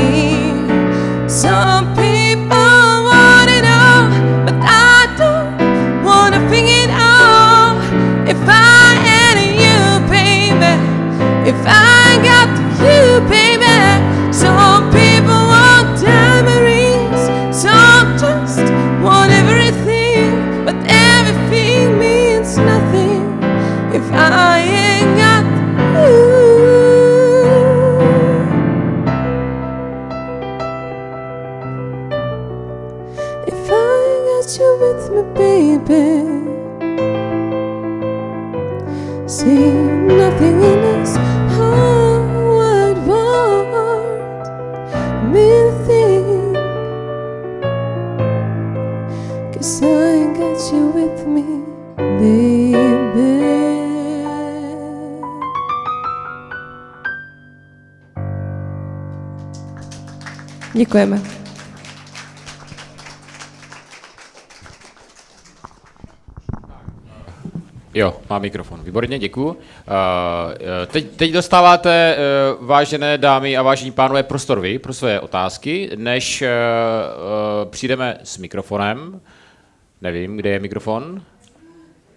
Děkujeme. Jo, má mikrofon. Výborně, děkuju. Teď, teď dostáváte, vážené dámy a vážení pánové, prostor vy pro své otázky, než přijdeme s mikrofonem. Nevím, kde je mikrofon.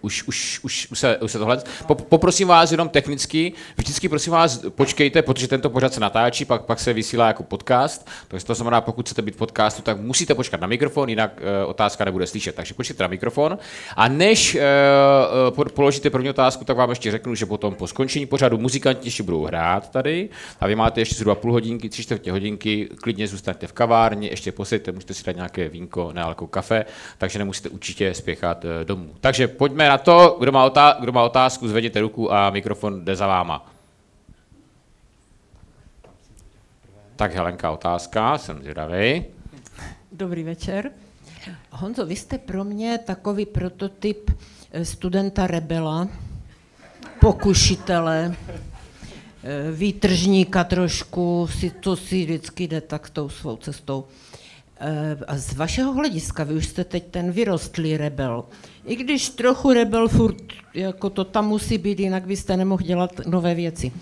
Už, už, už, už, se, už se tohle... Poprosím vás jenom technicky, vždycky prosím vás, počkejte, protože tento pořad se natáčí, pak, pak se vysílá jako podcast, takže to znamená, pokud chcete být v podcastu, tak musíte počkat na mikrofon, jinak e, otázka nebude slyšet, takže počkejte na mikrofon. A než e, e, položíte první otázku, tak vám ještě řeknu, že potom po skončení pořadu muzikanti ještě budou hrát tady a vy máte ještě zhruba půl hodinky, tři čtvrtě hodinky, klidně zůstaňte v kavárně, ještě posedíte, můžete si dát nějaké vínko, nealko kafe, takže nemusíte určitě spěchat domů. Takže pojďme na to, kdo má, otá- kdo má otázku, zvedněte ruku a mikrofon jde za váma. Tak Helenka, otázka, jsem zvědavý. Dobrý večer. Honzo, vy jste pro mě takový prototyp studenta rebela, pokušitele, výtržníka trošku, si, co si vždycky jde tak tou svou cestou. A z vašeho hlediska, vy už jste teď ten vyrostlý rebel, i když trochu rebel furt, jako to tam musí být, jinak byste nemohl dělat nové věci.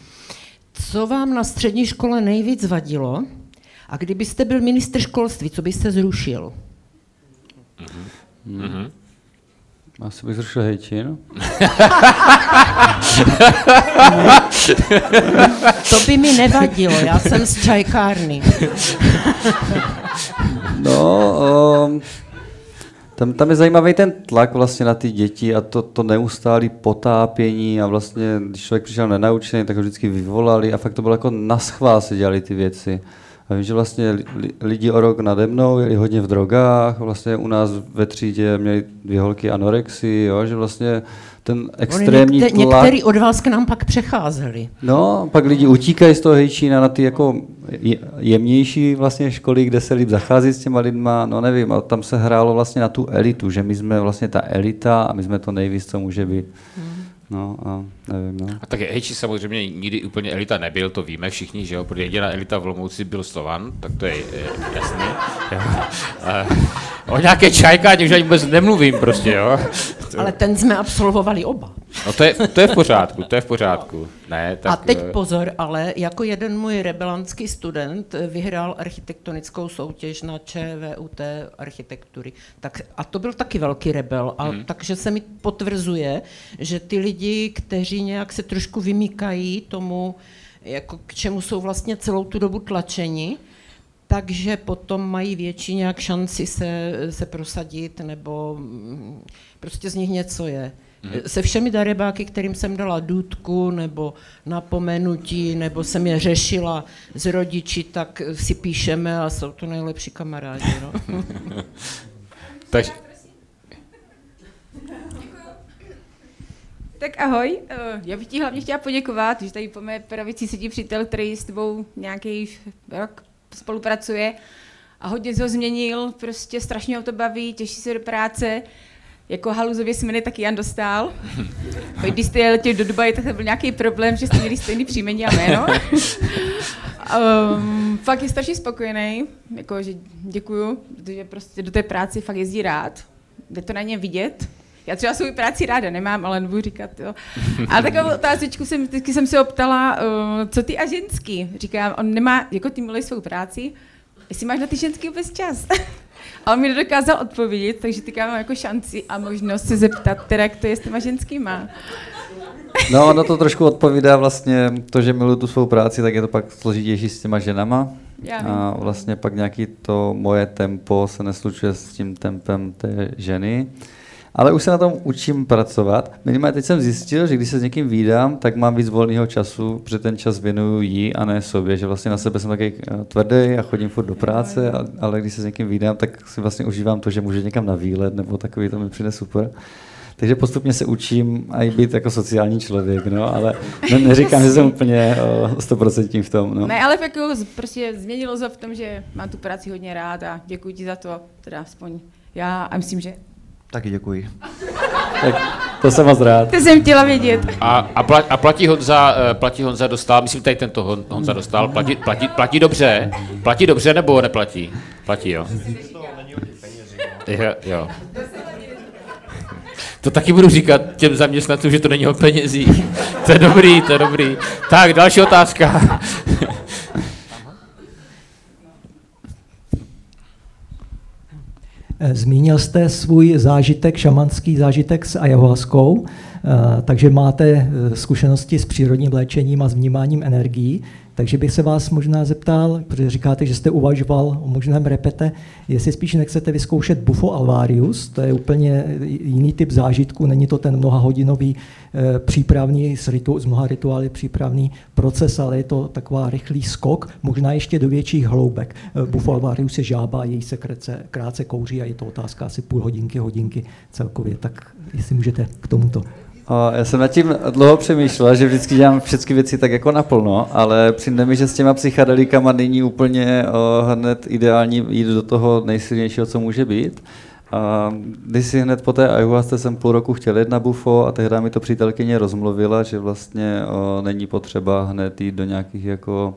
Co vám na střední škole nejvíc vadilo a kdybyste byl ministr školství, co byste zrušil? Mm-hmm. Mm-hmm. Asi bych zrušil Hejčín. To by mi nevadilo, já jsem z čajkárny. No, um, tam, tam je zajímavý ten tlak vlastně na ty děti a to, to neustálé potápění a vlastně, když člověk přišel nenaučený, tak ho vždycky vyvolali a fakt to bylo jako naschvál se dělali ty věci. A vím, že vlastně lidi o rok nade mnou jeli hodně v drogách, vlastně u nás ve třídě měli dvě holky anorexii, jo, že vlastně ten extrémní někte, tlak... Některý od vás k nám pak přecházeli. No, pak lidi utíkají z toho Hejčína na ty jako jemnější vlastně školy, kde se líp zachází s těma lidma, no nevím, a tam se hrálo vlastně na tu elitu, že my jsme vlastně ta elita a my jsme to nejvíc, co může být. Hmm. No a nevím, no. A tak Hejčí samozřejmě nikdy úplně elita nebyl, to víme všichni, že jo, protože jediná elita v Olomouci byl Slovan, tak to je, je jasný. O nějaké čajkárně už ani vůbec nemluvím prostě, jo. Ale ten jsme absolvovali oba. No to je, to je v pořádku, to je v pořádku. Ne, tak... A teď pozor, ale jako jeden můj rebelantský student vyhrál architektonickou soutěž na ČVUT architektury. Tak, a to byl taky velký rebel, a hmm. takže se mi potvrzuje, že ty lidi, kteří nějak se trošku vymykají tomu, jako k čemu jsou vlastně celou tu dobu tlačeni, takže potom mají větší nějak šanci se, se prosadit, nebo prostě z nich něco je. Mm-hmm. Se všemi darebáky, kterým jsem dala důtku, nebo napomenutí, nebo jsem je řešila s rodiči, tak si píšeme a jsou to nejlepší kamarádi. No? tak. tak ahoj, já bych ti hlavně chtěla poděkovat, že tady po mé pravici sedí přítel, který s tebou nějaký rok spolupracuje a hodně se ho změnil, prostě strašně ho to baví, těší se do práce. Jako haluzově se jmenuje taky Jan Dostál. Když jste letěli do Dubaje, tak to byl nějaký problém, že jste měli stejný příjmení a jméno. um, fakt je strašně spokojený, jako, že děkuju, protože prostě do té práce fakt jezdí rád. Jde to na něm vidět. Já třeba svou práci ráda nemám, ale nebudu říkat, jo. A takovou otázečku jsem, jsem se optala, uh, co ty a ženský? Říkám, on nemá, jako ty miluješ svou práci, jestli máš na ty ženský vůbec čas. A on mi nedokázal odpovědět, takže teďka mám jako šanci a možnost se zeptat, teda, kdo je s těma ženskýma. No, ono to trošku odpovídá vlastně to, že miluji tu svou práci, tak je to pak složitější s těma ženama. A vlastně pak nějaký to moje tempo se neslučuje s tím tempem té ženy. Ale už se na tom učím pracovat. Minimálně teď jsem zjistil, že když se s někým vídám, tak mám víc volného času, protože ten čas věnuju jí a ne sobě. Že vlastně na sebe jsem takový tvrdý a chodím furt do práce, a, ale když se s někým vídám, tak si vlastně užívám to, že můžu někam na výlet nebo takový, to mi přijde super. Takže postupně se učím a i být jako sociální člověk, no, ale ne, neříkám, že jsem úplně stoprocentní v tom. No. Ne, ale fakt jako prostě změnilo se v tom, že mám tu práci hodně rád a děkuji ti za to, teda aspoň já a myslím, že... Taky děkuji. Tak to jsem moc rád. To jsem chtěla vědět. A, a, plat, a platí, Honza, platí Honza Dostál, myslím tady tento Hon, Honza Dostál, platí, platí, platí dobře? Platí dobře nebo neplatí? Platí, jo. Jo, jo. To taky budu říkat těm zaměstnancům, že to není o penězích. To je dobrý, to je dobrý. Tak, další otázka. Zmínil jste svůj zážitek, šamanský zážitek s ayahuaskou, takže máte zkušenosti s přírodním léčením a s vnímáním energií, takže bych se vás možná zeptal, protože říkáte, že jste uvažoval o možném repete, jestli spíš nechcete vyzkoušet Bufo alvarius, to je úplně jiný typ zážitku, není to ten mnohahodinový přípravný, s, ritu, s mnoha rituály přípravný proces, ale je to taková rychlý skok, možná ještě do větších hloubek. Bufo alvarius je žába, její se krátce, krátce kouří a je to otázka asi půl hodinky, hodinky celkově, tak jestli můžete k tomuto. Já jsem nad tím dlouho přemýšlel, že vždycky dělám všechny věci tak jako naplno, ale přijde mi, že s těma psychadelikama není úplně o, hned ideální jít do toho nejsilnějšího, co může být. A když si hned po té ayahuasce jsem půl roku chtěl jít na bufo a tehdy mi to přítelkyně rozmluvila, že vlastně o, není potřeba hned jít do nějakých jako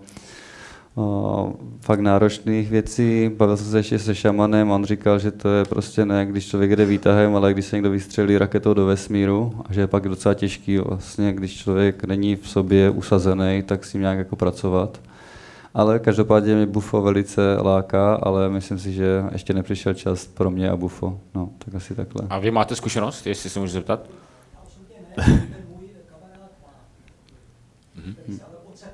o, fakt náročných věcí. Bavil jsem se ještě se šamanem a on říkal, že to je prostě ne, když člověk jde výtahem, ale když se někdo vystřelí raketou do vesmíru, a že je pak docela těžký vlastně, když člověk není v sobě usazený, tak s tím nějak jako pracovat. Ale každopádně mě bufo velice láká, ale myslím si, že ještě nepřišel čas pro mě a bufo. No, tak asi takhle. A vy máte zkušenost, jestli se můžu zeptat? Já určitě ne, ten můj kamarád má. Který se ale potřeba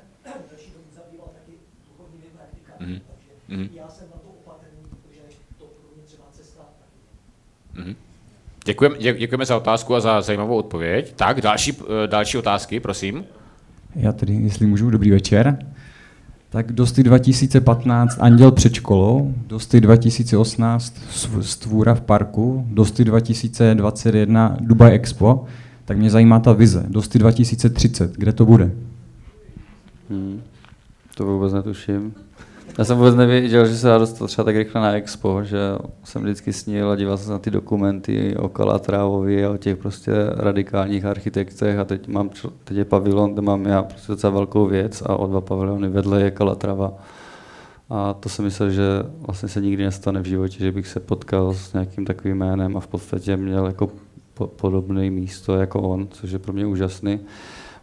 další dobu zabýval taky duchovními praktikami, takže já jsem na to opatrný, protože to pro mě třeba cesta taky. Děkujeme, děkujeme za otázku a za zajímavou odpověď. Tak, další, další otázky, prosím. Já tedy, jestli můžu, dobrý večer. Tak Dosty dva tisíce patnáct Anděl před školou, Dosty dva tisíce osmnáct Stvůra v parku, Dosty dva tisíce dvacet jedna Dubaj Expo, tak mě zajímá ta vize, Dosty dva tisíce třicet, kde to bude? Hmm, to vůbec netuším. Já jsem vůbec nevěděl, že se dá dostat třeba tak rychle na Expo, že jsem vždycky snil a díval jsem na ty dokumenty o Kalatrávovi a o těch prostě radikálních architektech a teď mám, teď je pavilon, kde mám já prostě docela velkou věc a o dva pavilony vedle je Kalatrava. A to jsem myslel, že vlastně se nikdy nestane v životě, že bych se potkal s nějakým takovým jménem a v podstatě měl jako po- podobné místo jako on, což je pro mě úžasný.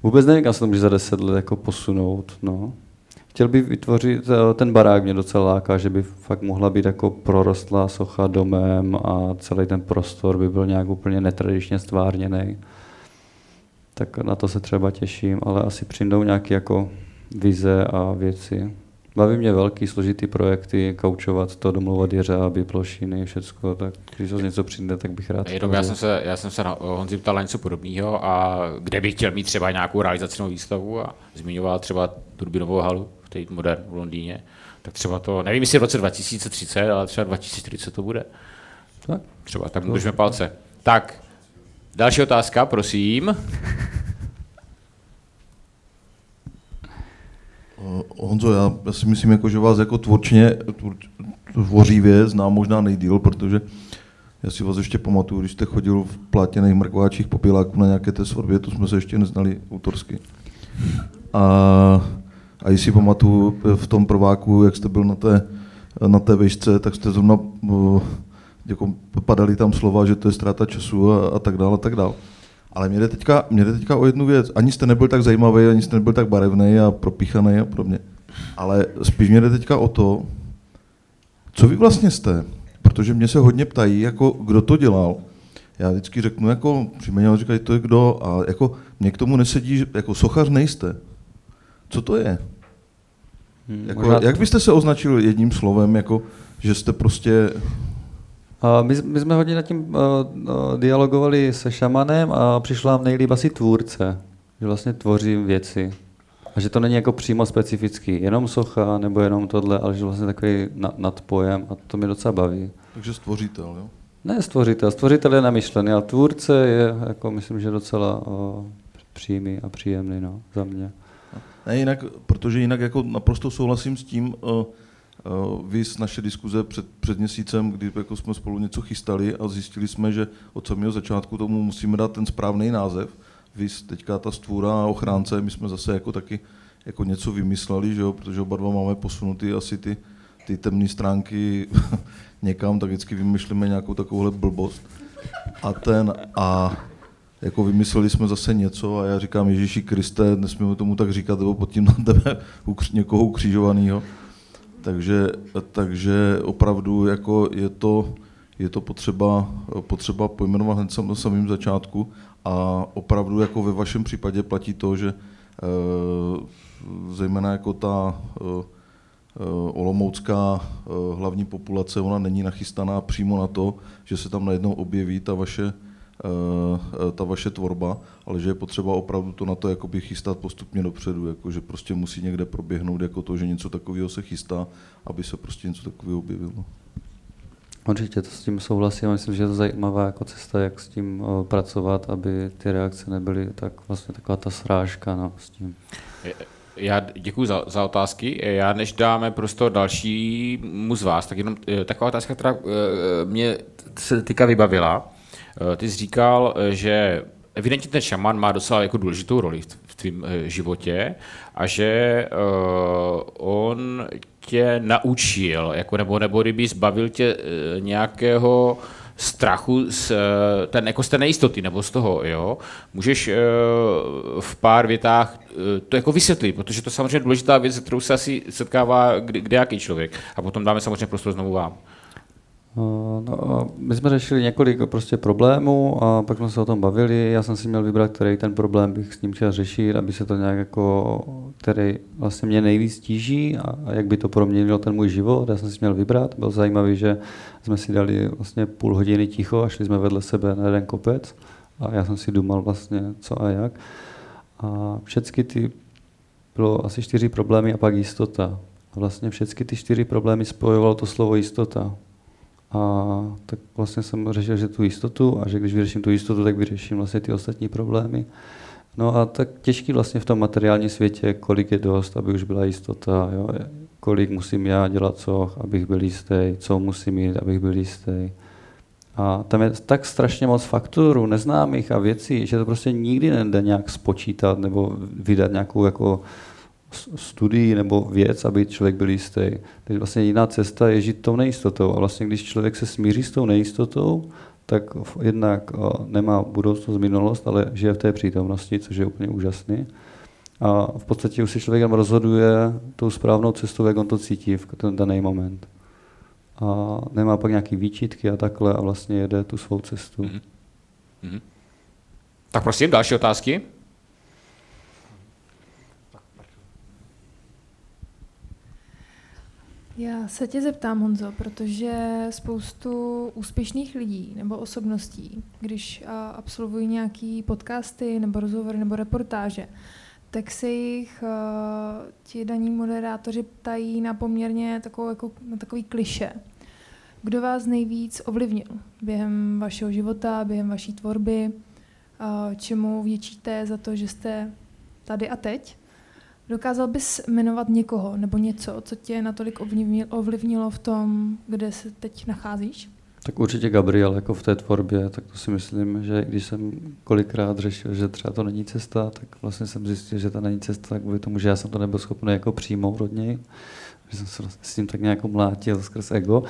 Vůbec nevím, kam se to může za deset let jako posunout, no. Chtěl bych vytvořit, ten barák mě docela láká, že by fakt mohla být jako prorostlá socha domem a celý ten prostor by byl nějak úplně netradičně stvárněný. Tak na to se třeba těším, ale asi přijdou nějaké jako vize a věci. Baví mě velký, složitý projekty, kaučovat to, domluvat jeřáby, plošiny, všecko, tak když z něco přijde, tak bych rád... Jenom já jsem se, já jsem se na Honzi ptal na něco podobného a kde bych chtěl mít třeba nějakou realizačnou výstavu a zmiňoval třeba Turbínovou halu v té Modern v Londýně, tak třeba to, nevím jestli v roce dva tisíce třicet, ale třeba dva tisíce čtyřicet to bude. Tak. Třeba, tak můžeme palce. Tak, další otázka, prosím. Honzo, já si myslím, jako, že vás jako tvorčně, tvořivě znám možná nejdýl, protože já si vás ještě pamatuju, když jste chodil v plátěných mrkváčích popěláků na nějaké té svatbě, to jsme se ještě neznali autorsky. A, a když si pamatuju v tom prváku, jak jste byl na té, na té vejšce, tak jste zrovna jako, padaly tam slova, že to je ztráta času a, a tak dále, a tak dále. Ale mě jde, teďka, mě jde teďka o jednu věc. Ani jste nebyl tak zajímavý, ani jste nebyl tak barevný a propíchaný a podobně. Ale spíš mě jde teďka o to, co vy vlastně jste. Protože mě se hodně ptají, jako kdo to dělal. já vždycky řeknu, jako příjmení, říkají to je kdo, a jako mě k tomu nesedí, že jako sochař nejste. Co to je? Hmm, jako, možná... Jak byste se označil jedním slovem, jako, že jste prostě... Uh, my, my jsme hodně nad tím uh, dialogovali se šamanem a přišla nám nejlíp asi tvůrce, že vlastně tvořím věci. A že to není jako přímo specifický, jenom socha nebo jenom tohle, ale že vlastně takový na, nadpojem a to mě docela baví. Takže stvořitel, jo? Ne stvořitel, stvořitel je namyšlený, a tvůrce je, jako myslím, že docela o, přímý a příjemný, no, za mě. Ne, jinak, protože jinak jako naprosto souhlasím s tím, uh, uh, vys naše diskuze před, před měsícem, kdy jako jsme spolu něco chystali a zjistili jsme, že od samého začátku tomu musíme dát ten správný název. Vys teďka ta stvůra a ochránce, my jsme zase jako taky jako něco vymysleli, že jo, protože oba dva máme posunuty asi ty, ty temné stránky někam, tak vždycky vymyšlíme nějakou takovouhle blbost. A ten a jako vymysleli jsme zase něco a já říkám, Ježíši Kriste, nesmíme tomu tak říkat, nebo pod tím na tebe někoho ukřižovaného. Takže, takže opravdu jako je to, je to potřeba, potřeba pojmenovat hned na samém začátku. A opravdu jako ve vašem případě platí to, že e, zejména jako ta e, olomoucká e, hlavní populace, ona není nachystaná přímo na to, že se tam najednou objeví ta vaše, e, ta vaše tvorba, ale že je potřeba opravdu to na to jakoby chystat postupně dopředu, jako že prostě musí někde proběhnout jako to, že něco takového se chystá, aby se prostě něco takového objevilo. Určitě to s tím souhlasím a myslím, že je to zajímavá jako cesta, jak s tím o, pracovat, aby ty reakce nebyly tak vlastně taková ta srážka, no, s tím. Já děkuji za, za otázky. Já než dáme prostor dalšímu z vás, tak jenom taková otázka, která mě se týka vybavila. Ty jsi říkal, že evidentně ten šaman má docela jako důležitou roli v tvém životě a že uh, on tě naučil, jako nebo, nebo kdyby zbavil tě uh, nějakého strachu z, uh, ten, jako z té nejistoty nebo z toho. Jo? Můžeš uh, v pár větách uh, to jako vysvětlit, protože to je samozřejmě důležitá věc, kterou se asi setkává kdejaký člověk. A potom dáme samozřejmě prostor znovu vám. No, my jsme řešili několik prostě problémů a pak jsme se o tom bavili. Já jsem si měl vybrat, který ten problém bych s ním chtěl řešit, aby se to nějak jako, který vlastně mě nejvíc tíží a jak by to proměnilo ten můj život. Já jsem si měl vybrat. Bylo zajímavé, že jsme si dali vlastně půl hodiny ticho a šli jsme vedle sebe na jeden kopec a já jsem si dumal vlastně co a jak. A všechny ty, bylo asi čtyři problémy a pak jistota. A vlastně všechny ty čtyři problémy spojovalo to slovo jistota. A tak vlastně jsem řešil, že tu jistotu a že když vyřeším tu jistotu, tak vyřeším vlastně ty ostatní problémy. No a tak těžký vlastně v tom materiálním světě, kolik je dost, aby už byla jistota, jo? Kolik musím já dělat co, abych byl jistý, co musím jít, abych byl jistý. A tam je tak strašně moc faktorů, neznámých a věcí, že to prostě nikdy nejde nějak spočítat nebo vydat nějakou jako studií nebo věc, aby člověk byl jistý. Takže vlastně jiná cesta je žít tou nejistotou. A vlastně, když člověk se smíří s tou nejistotou, tak jednak nemá budoucnost, minulost, ale žije v té přítomnosti, což je úplně úžasný. A v podstatě už si člověk rozhoduje tou správnou cestou, jak on to cítí v ten daný moment. A nemá pak nějaký výčitky a takhle a vlastně jede tu svou cestu. Mm-hmm. Mm-hmm. Tak prosím, další otázky? Já se tě zeptám, Honzo, protože spoustu úspěšných lidí nebo osobností, když absolvují nějaký podcasty nebo rozhovory nebo reportáže, tak se jich uh, ti daní moderátoři ptají na poměrně takovou, jako, na takový kliše. Kdo vás nejvíc ovlivnil během vašeho života, během vaší tvorby, uh, čemu vděčíte za to, že jste tady a teď? Dokázal bys jmenovat někoho nebo něco, co tě natolik ovlivnilo v tom, kde se teď nacházíš? Tak určitě Gabriel jako v té tvorbě, tak to si myslím, že když jsem kolikrát řešil, že třeba to není cesta, tak vlastně jsem zjistil, že to není cesta kvůli tomu, že já jsem to nebyl schopný jako přijmout od něj, že jsem se s tím tak nějak mlátil skrz ego,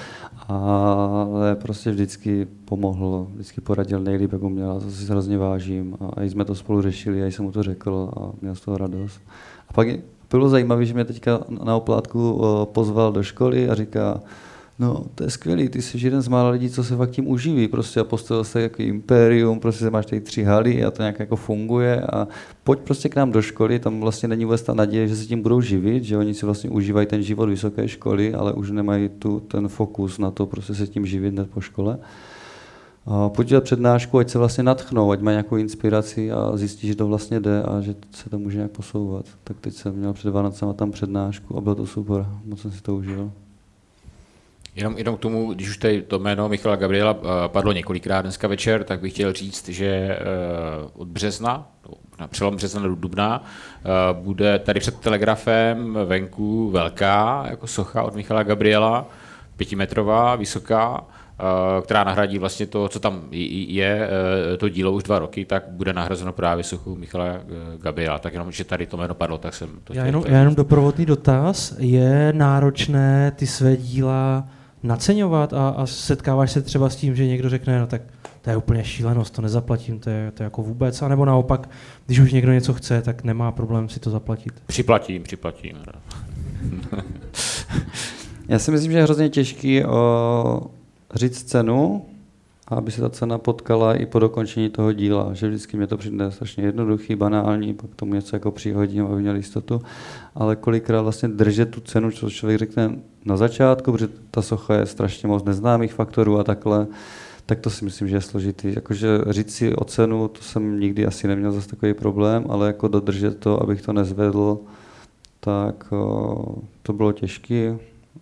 ale prostě vždycky pomohl, vždycky poradil nejlíp, jak uměl, to si hrozně vážím a i jsme to spolu řešili, a jsem mu to řekl a měl z toho radost. A pak bylo zajímavé, že mě teďka na oplátku pozval do školy a říká, No, to je skvělý, ty jsi jeden z mála lidí, co se fakt tím uživí prostě a postavil se jako impérium, prostě máš tady tři haly a to nějak jako funguje a pojď prostě k nám do školy, tam vlastně není vůbec ta naděje, že se tím budou živit, že oni si vlastně užívají ten život vysoké školy, ale už nemají tu, ten fokus na to prostě se tím živit hned po škole. A pojď dělat přednášku, ať se vlastně natchnou, ať mají nějakou inspiraci a zjistí, že to vlastně jde a že se to může nějak posouvat. Tak teď jsem měl před Vánocema tam přednášku a bylo to super, moc jsem si to užil. Jenom, jenom k tomu, když už tady to jméno Michala Gabriela padlo několikrát dneska večer, tak bych chtěl říct, že od března, na přelom března do dubna, bude tady před Telegrafem venku velká jako socha od Michala Gabriela, pětimetrová, vysoká, která nahradí vlastně to, co tam je, to dílo už dva roky, tak bude nahrazeno právě sochou Michala Gabriela. Tak jenom, že tady to jméno padlo, tak jsem to... Já jenom, já jenom doprovodný dotaz. Je náročné ty své díla naceňovat a, a setkáváš se třeba s tím, že někdo řekne, no tak to je úplně šílenost, to nezaplatím, to je, to je jako vůbec, anebo naopak, když už někdo něco chce, tak nemá problém si to zaplatit. Připlatím, připlatím. Já si myslím, že je hrozně těžký o... říct cenu, aby se ta cena potkala i po dokončení toho díla, že vždycky mě to přijde strašně jednoduchý, banální, pak tomu něco jako přihodím, aby měl jistotu, ale kolikrát vlastně držet tu cenu, co člověk řekne na začátku, protože ta socha je strašně moc neznámých faktorů a takhle, tak to si myslím, že je složitý. Jakože říct si o cenu, to jsem nikdy asi neměl zase takový problém, ale jako dodržet to, abych to nezvedl, tak to bylo těžké.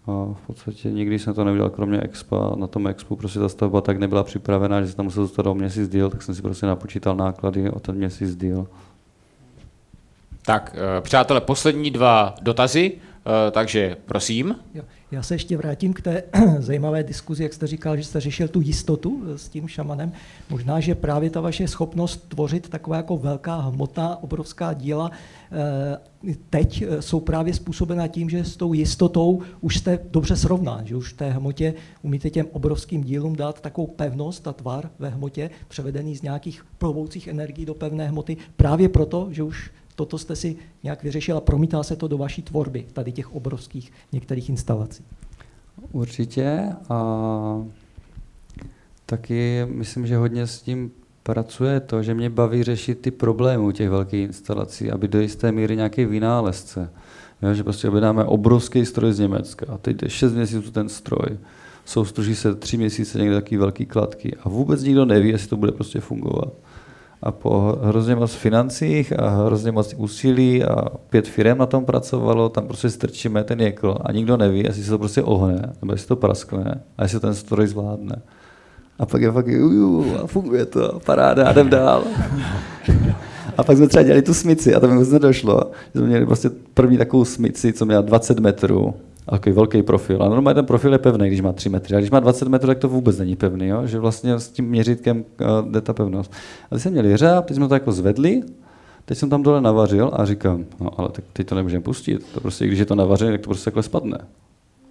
A v podstatě nikdy jsem to neudělal, kromě Expa. Na tom Expu prostě ta stavba tak nebyla připravená, že jsem tam musel zůstat o měsíc díl, tak jsem si prostě napočítal náklady o ten měsíc díl. Tak, přátelé, poslední dva dotazy, takže prosím. Já se ještě vrátím k té zajímavé diskuzi, jak jste říkal, že jste řešil tu jistotu s tím šamanem. Možná, že právě ta vaše schopnost tvořit taková jako velká hmota, obrovská díla, teď jsou právě způsobená tím, že s tou jistotou už jste dobře srovnán, že už v té hmotě umíte těm obrovským dílům dát takovou pevnost a tvar ve hmotě, převedený z nějakých plovoucích energií do pevné hmoty, právě proto, že už toto jste si nějak vyřešil a promítá se to do vaší tvorby, tady těch obrovských některých instalací. Určitě a taky myslím, že hodně s tím pracuje to, že mě baví řešit ty problémy u těch velkých instalací, aby do jisté míry nějaký vynálezce. Jo, že prostě objednáme obrovský stroj z Německa a teď jde šest měsíců ten stroj. Soustruží se tři měsíce někde taky velký kladky a vůbec nikdo neví, jestli to bude prostě fungovat. A po hrozně moc financích a hrozně moc úsilí a pět firem na tom pracovalo, tam prostě strčíme ten jekl a nikdo neví, jestli se to prostě ohne, nebo jestli to praskne a jestli ten stroj zvládne. A pak je fakt juju, a funguje to, paráda, a jdem dál. A pak jsme třeba dělali tu smici a to mi vůbec nedošlo. Jsme měli prostě první takovou smici, co měla dvacet metrů. A takový velký profil. A normálně ten profil je pevný, když má tři metry. A když má dvacet metrů, tak to vůbec není pevný, jo? Že vlastně s tím měřítkem jde ta pevnost. A teď jsme měli řáb, teď jsme to jako zvedli, teď jsem tam dole navařil a říkám, no ale tak teď to nemůžeme pustit. To prostě, když je to navařené, tak to prostě takhle spadne.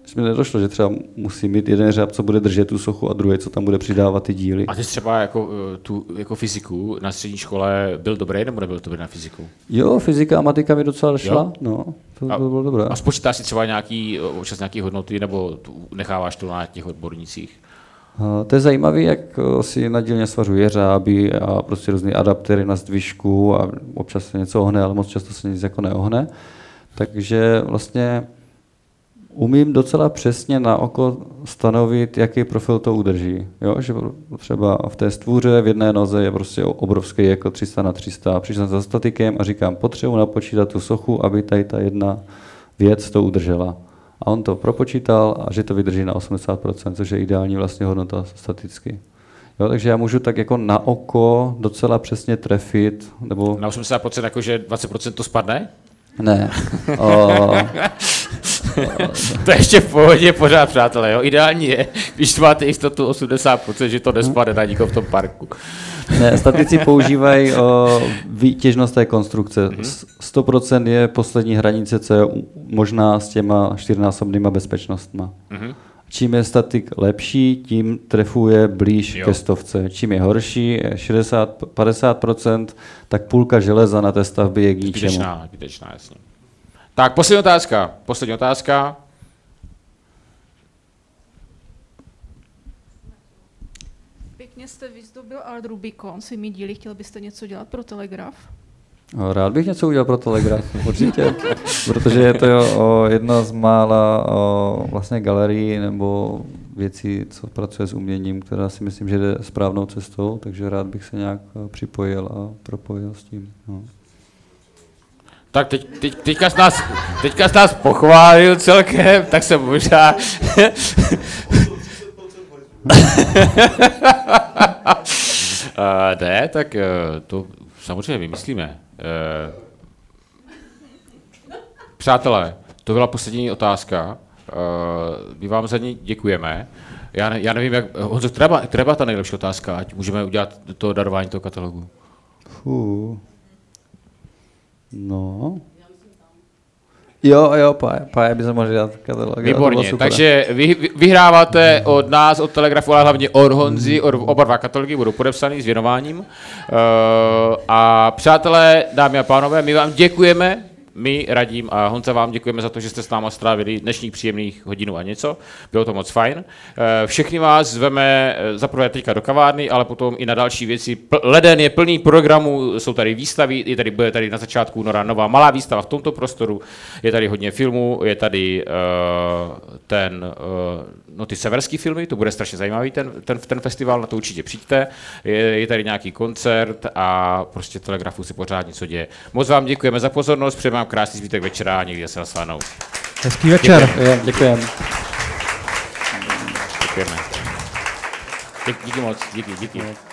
Když mi nedošlo, že třeba musí mít jeden řáb, co bude držet tu sochu a druhý, co tam bude přidávat ty díly. A ty třeba jako, tu, jako fyziku na střední škole byl dobrý, nebo nebyl dobrý na fyziku? Jo, fyzika a matika mi docela šla, no, to, to bylo dobré. A spočítáš si třeba nějaký, občas nějaký hodnoty, nebo tu, necháváš to na těch odbornicích? To je zajímavé, jak si na dílně svařují jeřáby a prostě různé adaptery na zdvižku a občas se něco ohne, ale moc často se nic jako neohne. Takže vlastně umím docela přesně na oko stanovit, jaký profil to udrží. Jo? Že třeba v té stvůře v jedné noze je prostě obrovský jako tři sta na tři sta. Přišel jsem za statikem a říkám, potřebuji napočítat tu sochu, aby tady ta jedna věc to udržela. A on to propočítal a že to vydrží na osmdesát procent, což je ideální vlastně hodnota staticky. Jo, takže já můžu tak jako na oko docela přesně trefit. Nebo... Na osmdesát procent jakože dvacet procent to spadne? Ne. O... To ještě v pohodě pořád, přátelé, jo? Ideální je, když máte jistotu osmdesát procent, že to nespadne na nikoho v tom parku. Ne, statici používají o, výtěžnost té konstrukce. sto procent je poslední hranice, co je možná s těma čtyřnásobnýma bezpečnostma. Mm-hmm. Čím je statik lepší, tím trefuje blíž jo. ke stovce. Čím je horší, šedesát, padesát procent, tak půlka železa na té stavbě je k ničemu. Zbytečná, zbytečná, jasně. Tak, poslední otázka. Poslední otázka. jste vyzdobil Art Rubicon svými díly, chtěl byste něco dělat pro Telegraf? Rád bych něco udělal pro Telegraf, určitě, protože je to jedna z mála vlastně galerií nebo věcí, co pracuje s uměním, která si myslím, že jde správnou cestou, takže rád bych se nějak připojil a propojil s tím. No. Tak teď, teď, teďka, jsi nás, teďka jsi nás pochválil celkem, tak se možná... uh, ne, tak uh, to samozřejmě vymyslíme. Uh, přátelé, to byla poslední otázka. Uh, my vám za ní děkujeme. Já, ne, já nevím, jak... Honzo, která, která byla ta nejlepší otázka, ať můžeme udělat to darování toho katalogu? Fuh. No. Jo, jo, páje by se mohl dělat katalog. Výborně, takže vy, vy, vyhráváte od nás, od Telegrafu, ale hlavně od Honzy, od, oba dva katalogy budou podepsaný s věnováním. Uh, a přátelé, dámy a pánové, my vám děkujeme, my, Radim a Honza, vám děkujeme za to, že jste s náma strávili dnešních příjemných hodinu a něco. Bylo to moc fajn. Všechny vás zveme zaprvé teďka do kavárny, ale potom i na další věci. Leden je plný programů, jsou tady výstavy, je tady, bude tady na začátku února nová malá výstava v tomto prostoru, je tady hodně filmů, je tady uh, ten, uh, no ty severský filmy, to bude strašně zajímavý ten, ten, ten festival, na to určitě přijďte. Je, je tady nějaký koncert a prostě Telegrafu si pořád něco děje. Moc vám děkujeme za pozornost, přejeme vám krásný zbytek večera a někdy se naslánou. Hezký večer. Děkujeme. Děkujeme. Děkujeme. Díky moc, díky, díky.